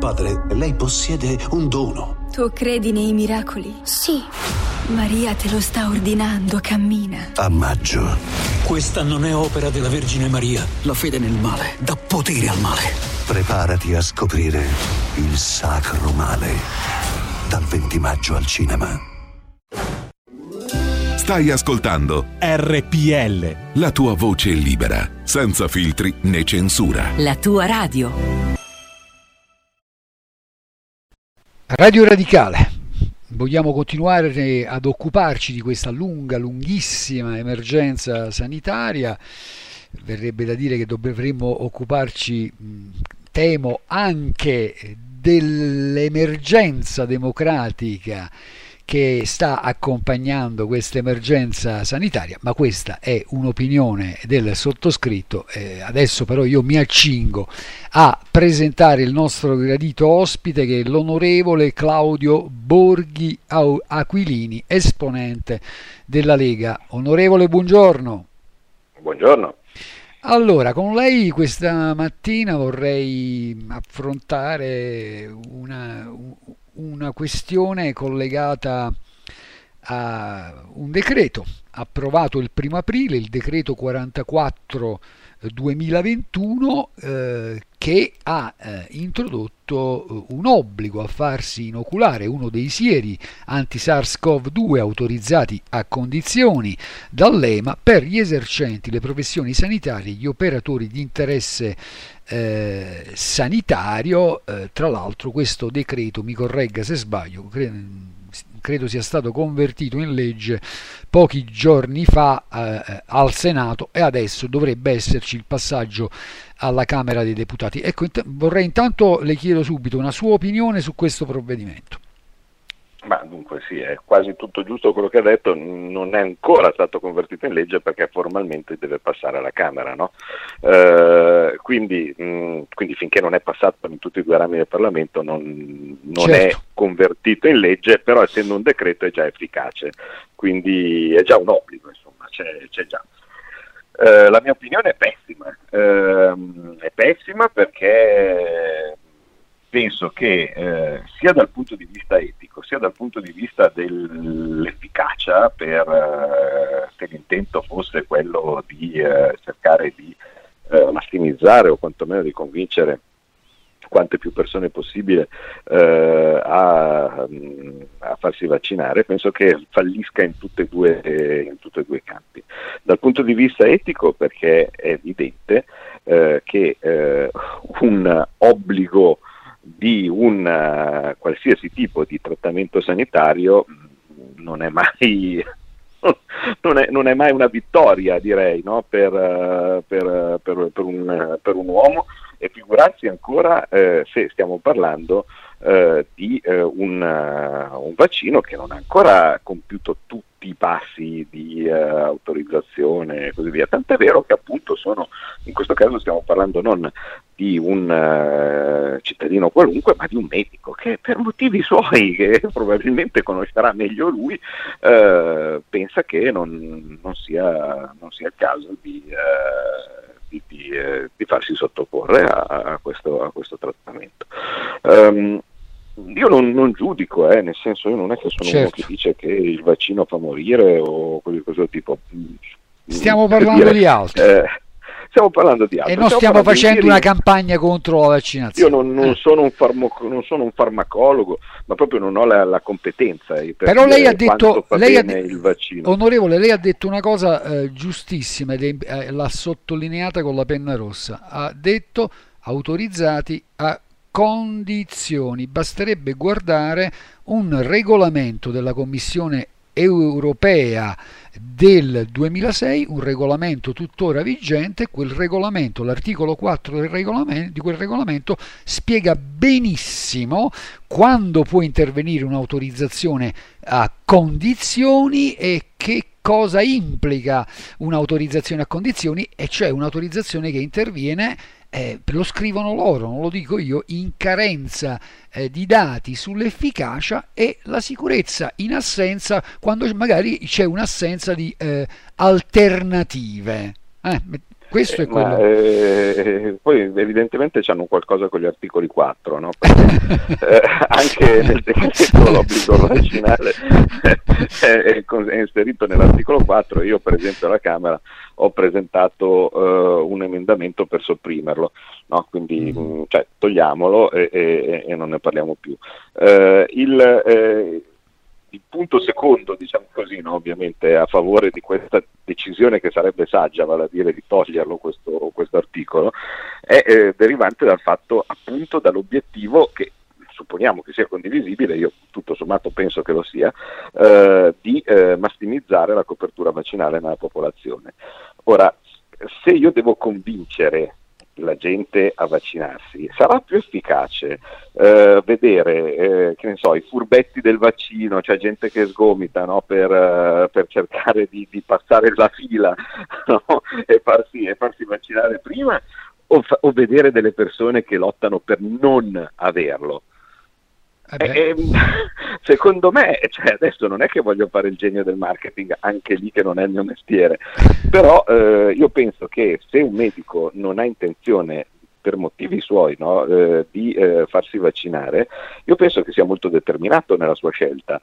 Padre, lei possiede un dono. Tu credi nei miracoli? Sì. Maria te lo sta ordinando, cammina. A maggio. Questa non è opera della Vergine Maria. La fede nel male dà potere al male. Preparati a scoprire il sacro male. Dal 20 maggio al cinema. Stai ascoltando RPL. La tua voce è libera, senza filtri né censura. La tua radio. Radio Radicale. Vogliamo continuare ad occuparci di questa lunghissima emergenza sanitaria. Verrebbe da dire che dovremmo occuparci, temo, anche dell'emergenza democratica che sta accompagnando questa emergenza sanitaria, ma questa è un'opinione del sottoscritto. Adesso però io mi accingo a presentare il nostro gradito ospite, che è l'onorevole Claudio Borghi Aquilini, esponente della Lega. Onorevole, buongiorno. Buongiorno. Allora, con lei questa mattina vorrei affrontare una questione collegata a un decreto approvato il 1 aprile, il decreto 44/2021, che ha introdotto un obbligo a farsi inoculare uno dei sieri anti-SARS-CoV-2 autorizzati a condizioni dall'EMA per gli esercenti le professioni sanitarie, gli operatori di interesse sanitario. Tra l'altro questo decreto, mi corregga se sbaglio, credo sia stato convertito in legge pochi giorni fa al Senato, e adesso dovrebbe esserci il passaggio alla Camera dei Deputati. Ecco, vorrei intanto, le chiedo subito una sua opinione su questo provvedimento. Ma dunque sì, è quasi tutto giusto quello che ha detto, non è ancora stato convertito in legge perché formalmente deve passare alla Camera, no? Quindi finché non è passato in tutti e due rami del Parlamento non è convertito in legge, però essendo un decreto è già efficace, quindi è già un obbligo, insomma, c'è già. La mia opinione è pessima perché penso che sia dal punto di vista etico, sia dal punto di vista dell'efficacia, se l'intento fosse quello di cercare di massimizzare o quantomeno di convincere quante più persone possibile a farsi vaccinare, penso che fallisca in tutti e due i campi. Dal punto di vista etico perché è evidente che un obbligo di un qualsiasi tipo di trattamento sanitario non è mai una vittoria, direi, no? per un uomo, e figurarsi ancora se stiamo parlando di un vaccino che non ha ancora compiuto tutti i passi di autorizzazione e così via, tant'è vero che appunto in questo caso stiamo parlando non di un cittadino qualunque, ma di un medico che per motivi suoi, che probabilmente conoscerà meglio lui, pensa che non sia il caso di farsi sottoporre a questo trattamento. Io non giudico, nel senso, io non è che sono uno che dice che il vaccino fa morire o cose di questo tipo. Stiamo parlando di altro. Stiamo parlando di altro. E non stiamo facendo una campagna contro la vaccinazione. Io non sono un farmacologo, ma proprio non ho la competenza. Però lei ha detto, il vaccino. Onorevole, lei ha detto una cosa giustissima ed l'ha sottolineata con la penna rossa. Ha detto autorizzati a condizioni. Basterebbe guardare un regolamento della Commissione europea del 2006, un regolamento tuttora vigente. Quel regolamento, l'articolo 4 del regolamento, di quel regolamento, spiega benissimo quando può intervenire un'autorizzazione a condizioni e che cosa implica un'autorizzazione a condizioni, e cioè un'autorizzazione che interviene, lo scrivono loro, non lo dico io, in carenza di dati sull'efficacia e la sicurezza, in assenza, quando magari c'è un'assenza di alternative. Questo è quello. Poi evidentemente c'hanno qualcosa con gli articoli 4, no? Perché, anche nel decreto l'obbligo vaccinale è inserito nell'articolo 4. Io per esempio alla Camera ho presentato un emendamento per sopprimerlo, no? Quindi togliamolo e non ne parliamo più. Il punto secondo, diciamo così, no, ovviamente a favore di questa decisione che sarebbe saggia, vale a dire di toglierlo questo articolo, è derivante dal fatto, appunto, dall'obiettivo che supponiamo che sia condivisibile, io tutto sommato penso che lo sia, di massimizzare la copertura vaccinale nella popolazione. Ora, se io devo convincere la gente a vaccinarsi, sarà più efficace vedere che ne so, i furbetti del vaccino, cioè gente che sgomita, no, per cercare di passare la fila, no? e farsi vaccinare prima, o vedere delle persone che lottano per non averlo. Secondo me, cioè, adesso non è che voglio fare il genio del marketing, anche lì che non è il mio mestiere, però io penso che se un medico non ha intenzione per motivi suoi, no, di farsi vaccinare, io penso che sia molto determinato nella sua scelta,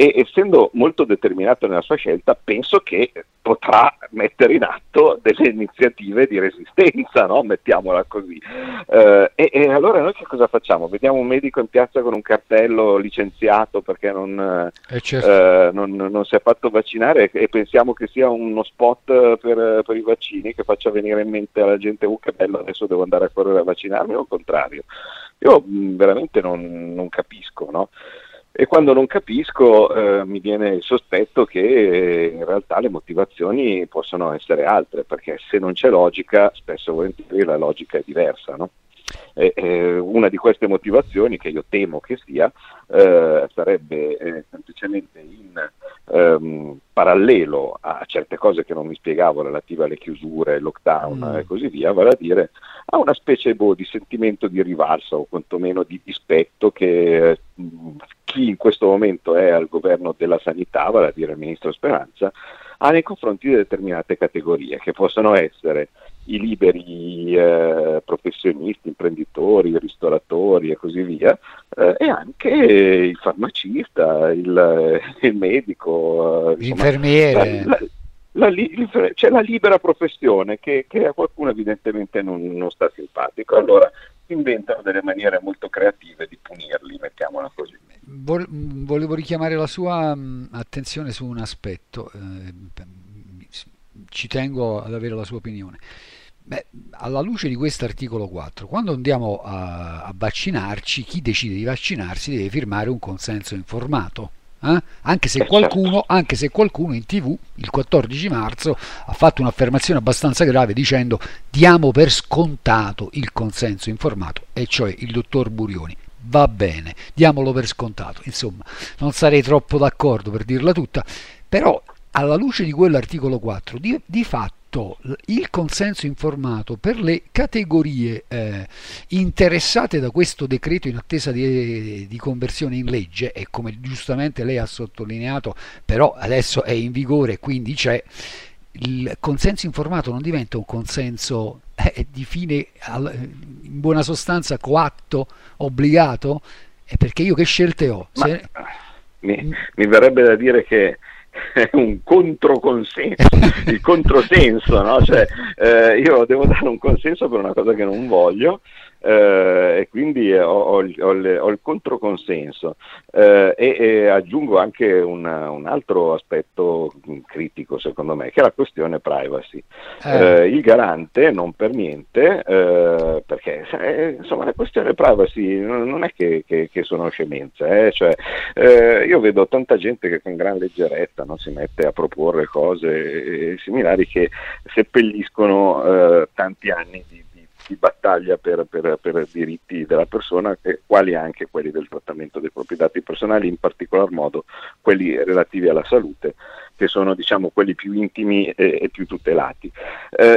e essendo molto determinato nella sua scelta penso che potrà mettere in atto delle iniziative di resistenza, no? Mettiamola così. E allora noi che cosa facciamo? Vediamo un medico in piazza con un cartello licenziato perché non si è fatto vaccinare e pensiamo che sia uno spot per i vaccini, che faccia venire in mente alla gente che bello, adesso devo andare a correre a vaccinarmi, o il contrario. Io veramente non capisco, no? E quando non capisco mi viene il sospetto che in realtà le motivazioni possono essere altre, perché se non c'è logica, spesso e volentieri la logica è diversa, no? Una di queste motivazioni, che io temo che sia, sarebbe semplicemente in parallelo a certe cose che non mi spiegavo relative alle chiusure, lockdown e così via, vale a dire a una specie di sentimento di rivalsa o quantomeno di dispetto che chi in questo momento è al governo della sanità, vale a dire il ministro Speranza, ha nei confronti di determinate categorie che possono essere i liberi professionisti, imprenditori, ristoratori e così via, e anche il farmacista, il medico, l'infermiere, c'è la libera professione che a qualcuno evidentemente non sta simpatico. Allora si inventano delle maniere molto creative di punirli, mettiamola così. Volevo richiamare la sua attenzione su un aspetto, ci tengo ad avere la sua opinione. Alla luce di questo articolo 4, quando andiamo a vaccinarci, chi decide di vaccinarsi deve firmare un consenso informato, anche se qualcuno in TV il 14 marzo ha fatto un'affermazione abbastanza grave dicendo: diamo per scontato il consenso informato, e cioè il dottor Burioni. Va bene, diamolo per scontato. Insomma, non sarei troppo d'accordo, per dirla tutta, però alla luce di quell'articolo 4, di fatto il consenso informato per le categorie interessate da questo decreto in attesa di conversione in legge, e come giustamente lei ha sottolineato, però adesso è in vigore, quindi c'è il consenso informato, non diventa un consenso di fine, in buona sostanza, coatto, obbligato? È perché io che scelte ho? Mi verrebbe da dire che è un controconsenso, il controsenso, no? Cioè, io devo dare un consenso per una cosa che non voglio, e quindi ho il controconsenso, e aggiungo anche un altro aspetto critico secondo me, che è la questione privacy. Il garante non per niente, perché insomma la questione privacy non è che sono scemenze, cioè, io vedo tanta gente che con gran leggerezza si mette a proporre cose similari che seppelliscono tanti anni di battaglia per diritti della persona, quali anche quelli del trattamento dei propri dati personali, in particolar modo quelli relativi alla salute, che sono diciamo quelli più intimi e più tutelati.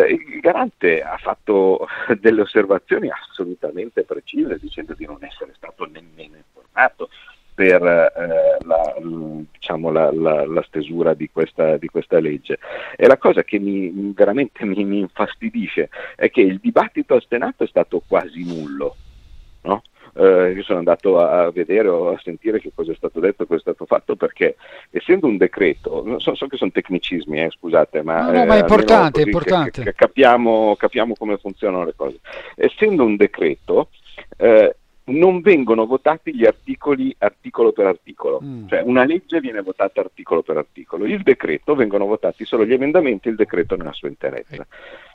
Il garante ha fatto delle osservazioni assolutamente precise, dicendo di non essere stato nemmeno informato per la stesura di questa legge. E la cosa che veramente mi infastidisce è che il dibattito al Senato è stato quasi nullo, no? Io sono andato a vedere o a sentire che cosa è stato detto, cosa è stato fatto, perché essendo un decreto, so che sono tecnicismi, scusate, ma è importante, che capiamo come funzionano le cose. Essendo un decreto, non vengono votati gli articoli articolo per articolo, cioè una legge viene votata articolo per articolo, il decreto vengono votati solo gli emendamenti, il decreto nella sua interezza.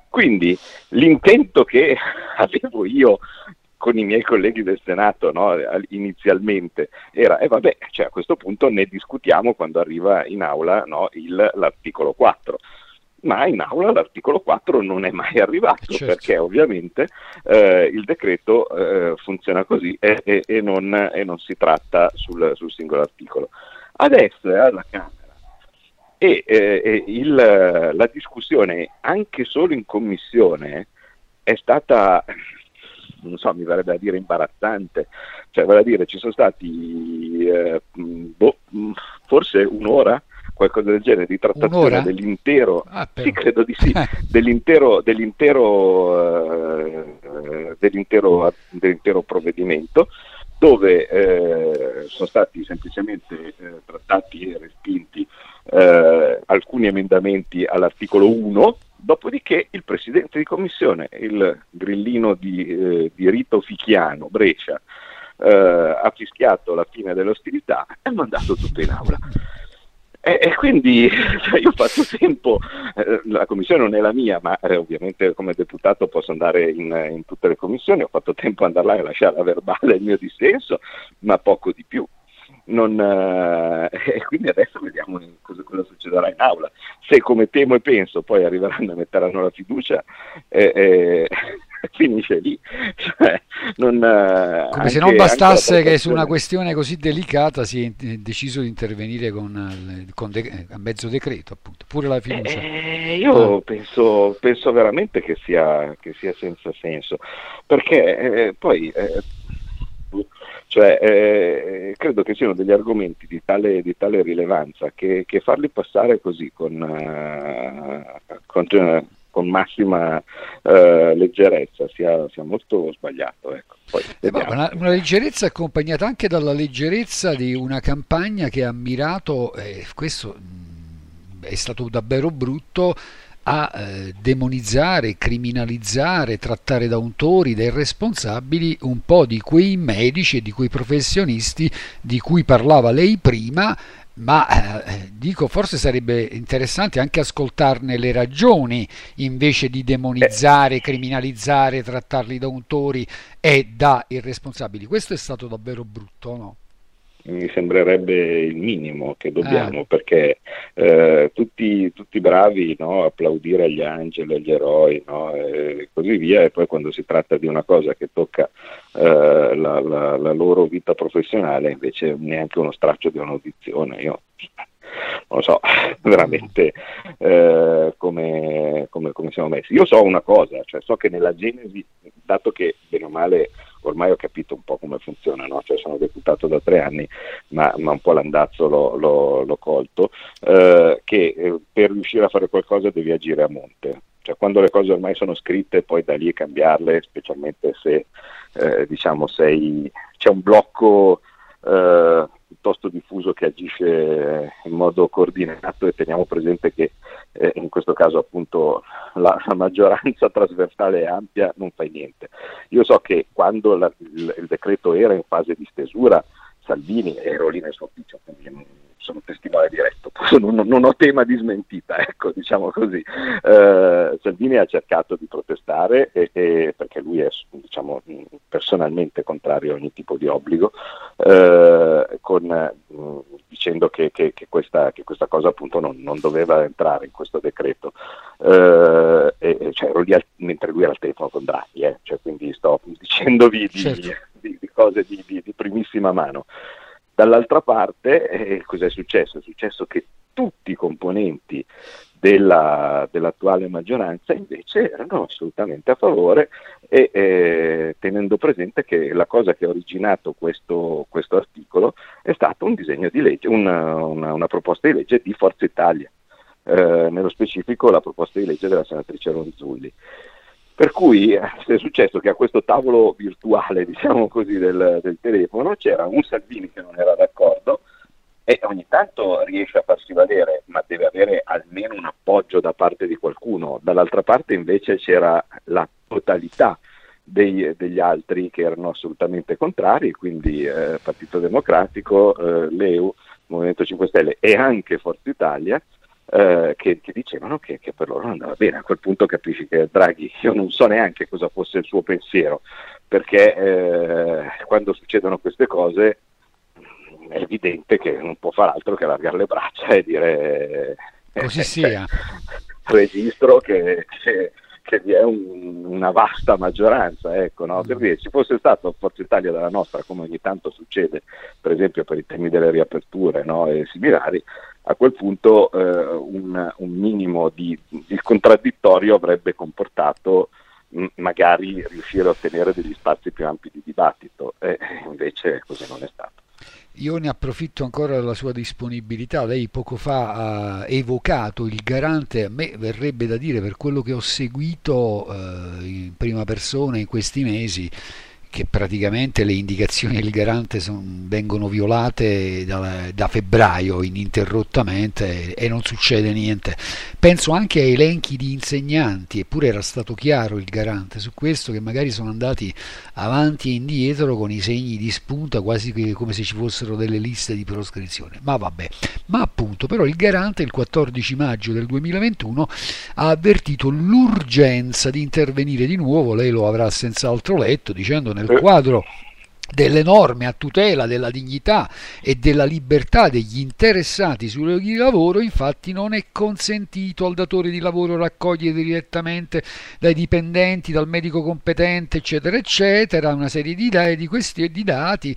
Quindi l'intento che avevo io con i miei colleghi del Senato, no, inizialmente era: a questo punto ne discutiamo quando arriva in aula, no, l'articolo 4. Ma in aula l'articolo 4 non è mai arrivato, certo, perché ovviamente il decreto funziona così e non si tratta sul singolo articolo. Adesso è alla Camera e la discussione anche solo in commissione è stata, non so, mi verrebbe da dire imbarazzante, cioè vale a dire ci sono stati forse un'ora, qualcosa del genere, di trattazione dell'intero, sì, credo di sì, dell'intero provvedimento, dove sono stati semplicemente trattati e respinti alcuni emendamenti all'articolo 1, dopodiché il presidente di commissione, il grillino di Rito Fichiano, Brescia, ha fischiato la fine dell'ostilità e ha mandato tutto in aula. E quindi io faccio tempo, la commissione non è la mia, ma ovviamente come deputato posso andare in tutte le commissioni, ho fatto tempo ad andare là e lasciare a verbale il mio dissenso, ma poco di più. E quindi adesso vediamo cosa succederà in aula. Se, come temo e penso, poi arriveranno a mettere la fiducia, finisce lì, cioè, non, come se non bastasse che su una questione così delicata si è deciso di intervenire a mezzo decreto, appunto, pure la fiducia. Io penso veramente che sia senza senso, perché poi credo che siano degli argomenti di tale rilevanza che farli passare così con massima leggerezza sia molto sbagliato, ecco. Poi, una leggerezza accompagnata anche dalla leggerezza di una campagna che ha mirato, questo è stato davvero brutto, a demonizzare, criminalizzare, trattare da untori, dai responsabili, un po' di quei medici e di quei professionisti di cui parlava lei prima, ma dico, forse sarebbe interessante anche ascoltarne le ragioni invece di demonizzare, criminalizzare, trattarli da untori e da irresponsabili. Questo è stato davvero brutto, no? Mi sembrerebbe il minimo che dobbiamo, perché tutti bravi, no, applaudire agli angeli, agli eroi, no, e così via, e poi quando si tratta di una cosa che tocca la loro vita professionale invece neanche uno straccio di un'audizione. Io non lo so veramente come siamo messi. Io so una cosa, cioè so che nella genesi, dato che bene o male ormai ho capito un po' come funziona, no? Cioè, sono deputato da 3 anni, ma un po' l'andazzo l'ho colto, che per riuscire a fare qualcosa devi agire a monte. Cioè, quando le cose ormai sono scritte, poi da lì cambiarle, specialmente se c'è un blocco piuttosto diffuso che agisce in modo coordinato, e teniamo presente che in questo caso appunto la maggioranza trasversale e ampia non fa niente. Io so che quando il decreto era in fase di stesura, Salvini, ero lì nel suo ufficio, sono testimone diretto, non ho tema di smentita, ecco, diciamo così. Salvini ha cercato di protestare perché lui è, diciamo, personalmente contrario a ogni tipo di obbligo, dicendo che questa cosa appunto non doveva entrare in questo decreto. Ero lì mentre lui era al telefono con Draghi, quindi sto dicendovi di cose di primissima mano. Dall'altra parte, cos'è successo? È successo che tutti i componenti dell'attuale maggioranza invece erano assolutamente a favore, e tenendo presente che la cosa che ha originato questo articolo è stato un disegno di legge, una proposta di legge di Forza Italia, nello specifico la proposta di legge della senatrice Ronzulli. Per cui è successo che a questo tavolo virtuale, diciamo così, del telefono c'era un Salvini che non era d'accordo, e ogni tanto riesce a farsi valere, ma deve avere almeno un appoggio da parte di qualcuno. Dall'altra parte invece c'era la totalità degli altri che erano assolutamente contrari, quindi Partito Democratico, LeU, Movimento 5 Stelle e anche Forza Italia, che dicevano che per loro non andava bene. A quel punto capisci che Draghi, io non so neanche cosa fosse il suo pensiero, perché quando succedono queste cose è evidente che non può far altro che allargare le braccia e dire così sia. Registro che vi è una vasta maggioranza, ecco, no? Per dire, ci fosse stato Forza Italia dalla nostra, come ogni tanto succede, per esempio per i temi delle riaperture, no, e similari, a quel punto un minimo di contraddittorio avrebbe comportato magari riuscire a ottenere degli spazi più ampi di dibattito, e invece così non è stato. Io ne approfitto ancora della sua disponibilità. Lei poco fa ha evocato il garante. A me verrebbe da dire, per quello che ho seguito in prima persona in questi mesi, che praticamente le indicazioni del garante vengono violate da febbraio ininterrottamente, e non succede niente. Penso anche a elenchi di insegnanti, eppure era stato chiaro il garante su questo, che magari sono andati avanti e indietro con i segni di spunta, quasi come se ci fossero delle liste di proscrizione. Ma vabbè, ma appunto, però il garante il 14 maggio del 2021 ha avvertito l'urgenza di intervenire di nuovo. Lei lo avrà senz'altro letto, dicendo: nel quadro delle norme a tutela della dignità e della libertà degli interessati sui luoghi di lavoro, infatti non è consentito al datore di lavoro raccogliere direttamente dai dipendenti, dal medico competente, eccetera, eccetera, una serie di dati,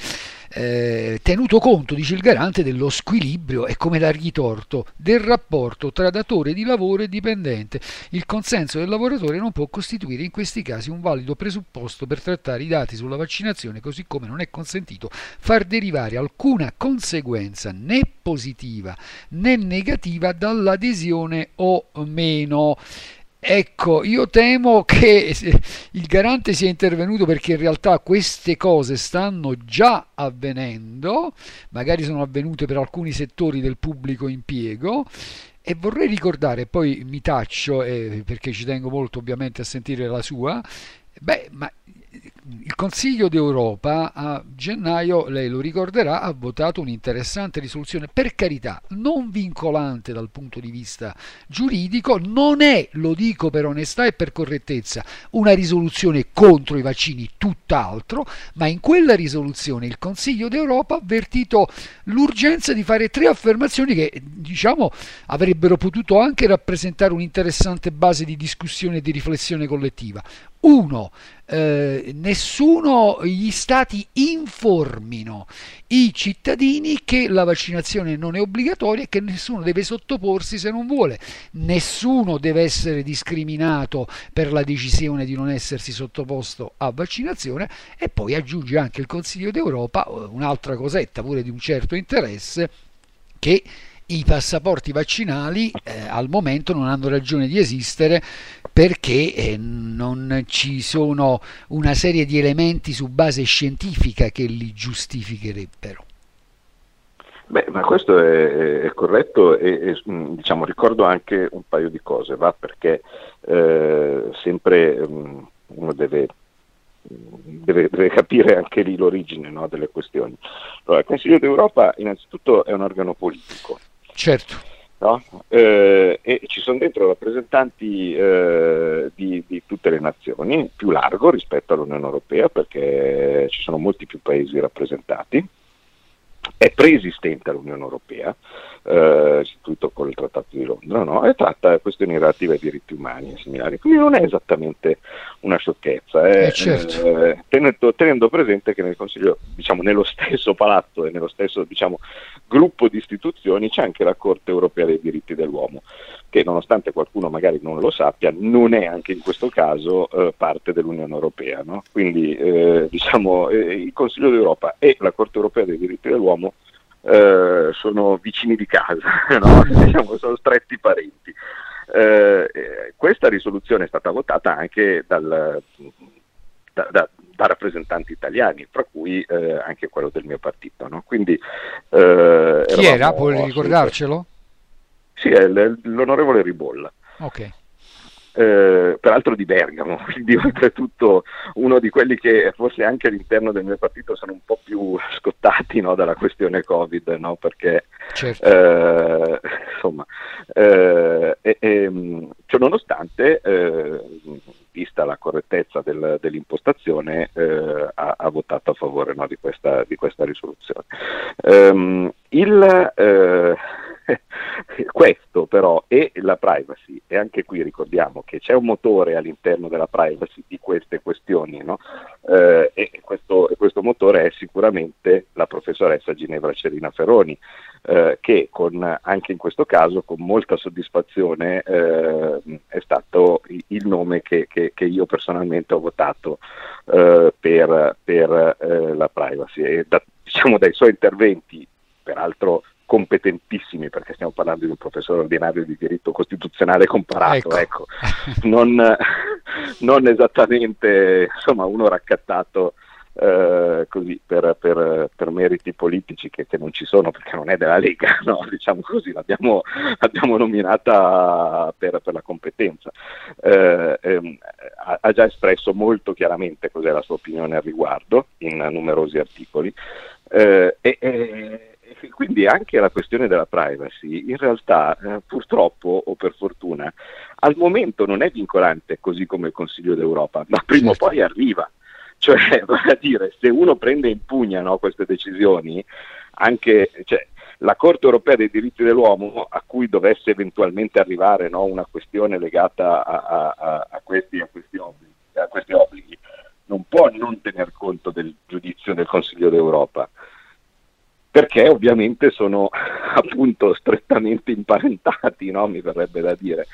tenuto conto, dice il garante, dello squilibrio e come l'ha ritorto del rapporto tra datore di lavoro e dipendente. Il consenso del lavoratore non può costituire in questi casi un valido presupposto per trattare i dati sulla vaccinazione, così come non è consentito far derivare alcuna conseguenza né positiva né negativa dall'adesione o meno. Ecco, io temo che il garante sia intervenuto perché in realtà queste cose stanno già avvenendo, magari sono avvenute per alcuni settori del pubblico impiego, e vorrei ricordare, poi mi taccio perché ci tengo molto ovviamente a sentire la sua, ma il Consiglio d'Europa a gennaio, lei lo ricorderà, ha votato un'interessante risoluzione, per carità, non vincolante dal punto di vista giuridico, non è, lo dico per onestà e per correttezza, una risoluzione contro i vaccini, tutt'altro, ma in quella risoluzione il Consiglio d'Europa ha avvertito l'urgenza di fare tre affermazioni che, diciamo, avrebbero potuto anche rappresentare un'interessante base di discussione e di riflessione collettiva. 1. Nessuno, gli stati informino i cittadini che la vaccinazione non è obbligatoria e che nessuno deve sottoporsi se non vuole. Nessuno deve essere discriminato per la decisione di non essersi sottoposto a vaccinazione. E poi aggiunge anche il Consiglio d'Europa un'altra cosetta pure di un certo interesse, che i passaporti vaccinali al momento non hanno ragione di esistere, perché non ci sono una serie di elementi su base scientifica che li giustificherebbero. Ma questo è corretto e diciamo, ricordo anche un paio di cose, perché sempre uno deve capire anche lì l'origine, no, delle questioni. Allora, il Consiglio d'Europa innanzitutto è un organo politico. Certo. No? E ci sono dentro rappresentanti di tutte le nazioni, più largo rispetto all'Unione Europea perché ci sono molti più paesi rappresentati. È preesistente all'Unione Europea, istituito con il Trattato di Londra, no? E tratta questioni relative ai diritti umani e similari, quindi non è esattamente una sciocchezza. Certo. Tenendo presente che nel Consiglio, diciamo, nello stesso palazzo e nello stesso, diciamo, gruppo di istituzioni c'è anche la Corte Europea dei diritti dell'uomo, che nonostante qualcuno magari non lo sappia, non è anche in questo caso parte dell'Unione Europea, no? Quindi diciamo, il Consiglio d'Europa e la Corte Europea dei diritti dell'uomo sono vicini di casa, no? Diciamo, sono stretti parenti. Questa risoluzione è stata votata anche da rappresentanti italiani, fra cui anche quello del mio partito, no? Quindi, chi era? Puoi ricordarcelo? Sì, è l'onorevole Ribolla. Ok. Peraltro di Bergamo, quindi oltretutto uno di quelli che forse anche all'interno del mio partito sono un po' più scottati, no, dalla questione Covid, no? Perché certo. Insomma, ciononostante, vista la correttezza dell'impostazione, ha votato a favore, no, di questa risoluzione. Questo però è la privacy, e anche qui ricordiamo che c'è un motore all'interno della privacy di queste questioni, no? E questo motore è sicuramente la professoressa Ginevra Cerina Ferroni, che anche in questo caso con molta soddisfazione è stato il nome che io personalmente ho votato per la privacy, e diciamo dai suoi interventi, peraltro competentissimi, perché stiamo parlando di un professore ordinario di diritto costituzionale comparato, ecco. Non esattamente, insomma, uno raccattato così per meriti politici che non ci sono, perché non è della Lega, no? Diciamo così, l'abbiamo nominata per la competenza. Ha già espresso molto chiaramente cos'è la sua opinione al riguardo in numerosi articoli, quindi anche la questione della privacy in realtà purtroppo o per fortuna al momento non è vincolante, così come il Consiglio d'Europa, ma prima o poi arriva. Cioè, voglio dire, se uno prende in pugna, no, queste decisioni, anche, cioè, la Corte europea dei diritti dell'uomo, a cui dovesse eventualmente arrivare, no, una questione legata a questi obblighi, non può non tener conto del giudizio del Consiglio d'Europa, perché ovviamente sono appunto strettamente imparentati, no? Mi verrebbe da dire.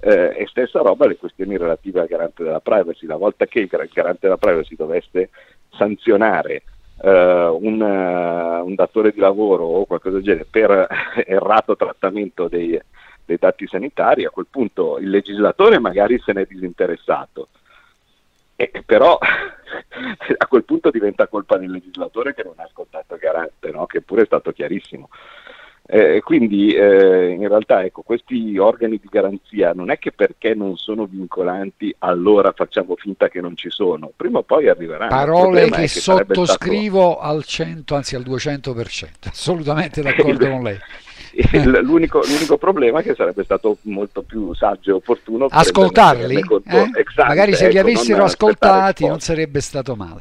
E stessa roba le questioni relative al garante della privacy. La volta che il garante della privacy dovesse sanzionare un datore di lavoro o qualcosa del genere per errato trattamento dei dati sanitari, a quel punto il legislatore magari se n'è disinteressato. Però a quel punto diventa colpa del legislatore che non ha ascoltato il garante, no? Che pure è stato chiarissimo. Quindi in realtà, ecco, questi organi di garanzia non è che perché non sono vincolanti allora facciamo finta che non ci sono, prima o poi arriveranno. Parole che sottoscrivo al 200%, assolutamente d'accordo con lei. L'unico problema è che sarebbe stato molto più saggio e opportuno ascoltarli, ex-ante, magari se li avessero ascoltati non sarebbe stato male.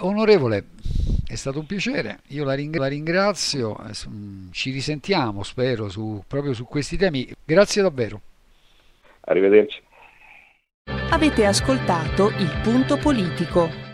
Onorevole, è stato un piacere, io la ringrazio, ci risentiamo spero proprio su questi temi, grazie davvero, arrivederci. Avete ascoltato Il Punto Politico.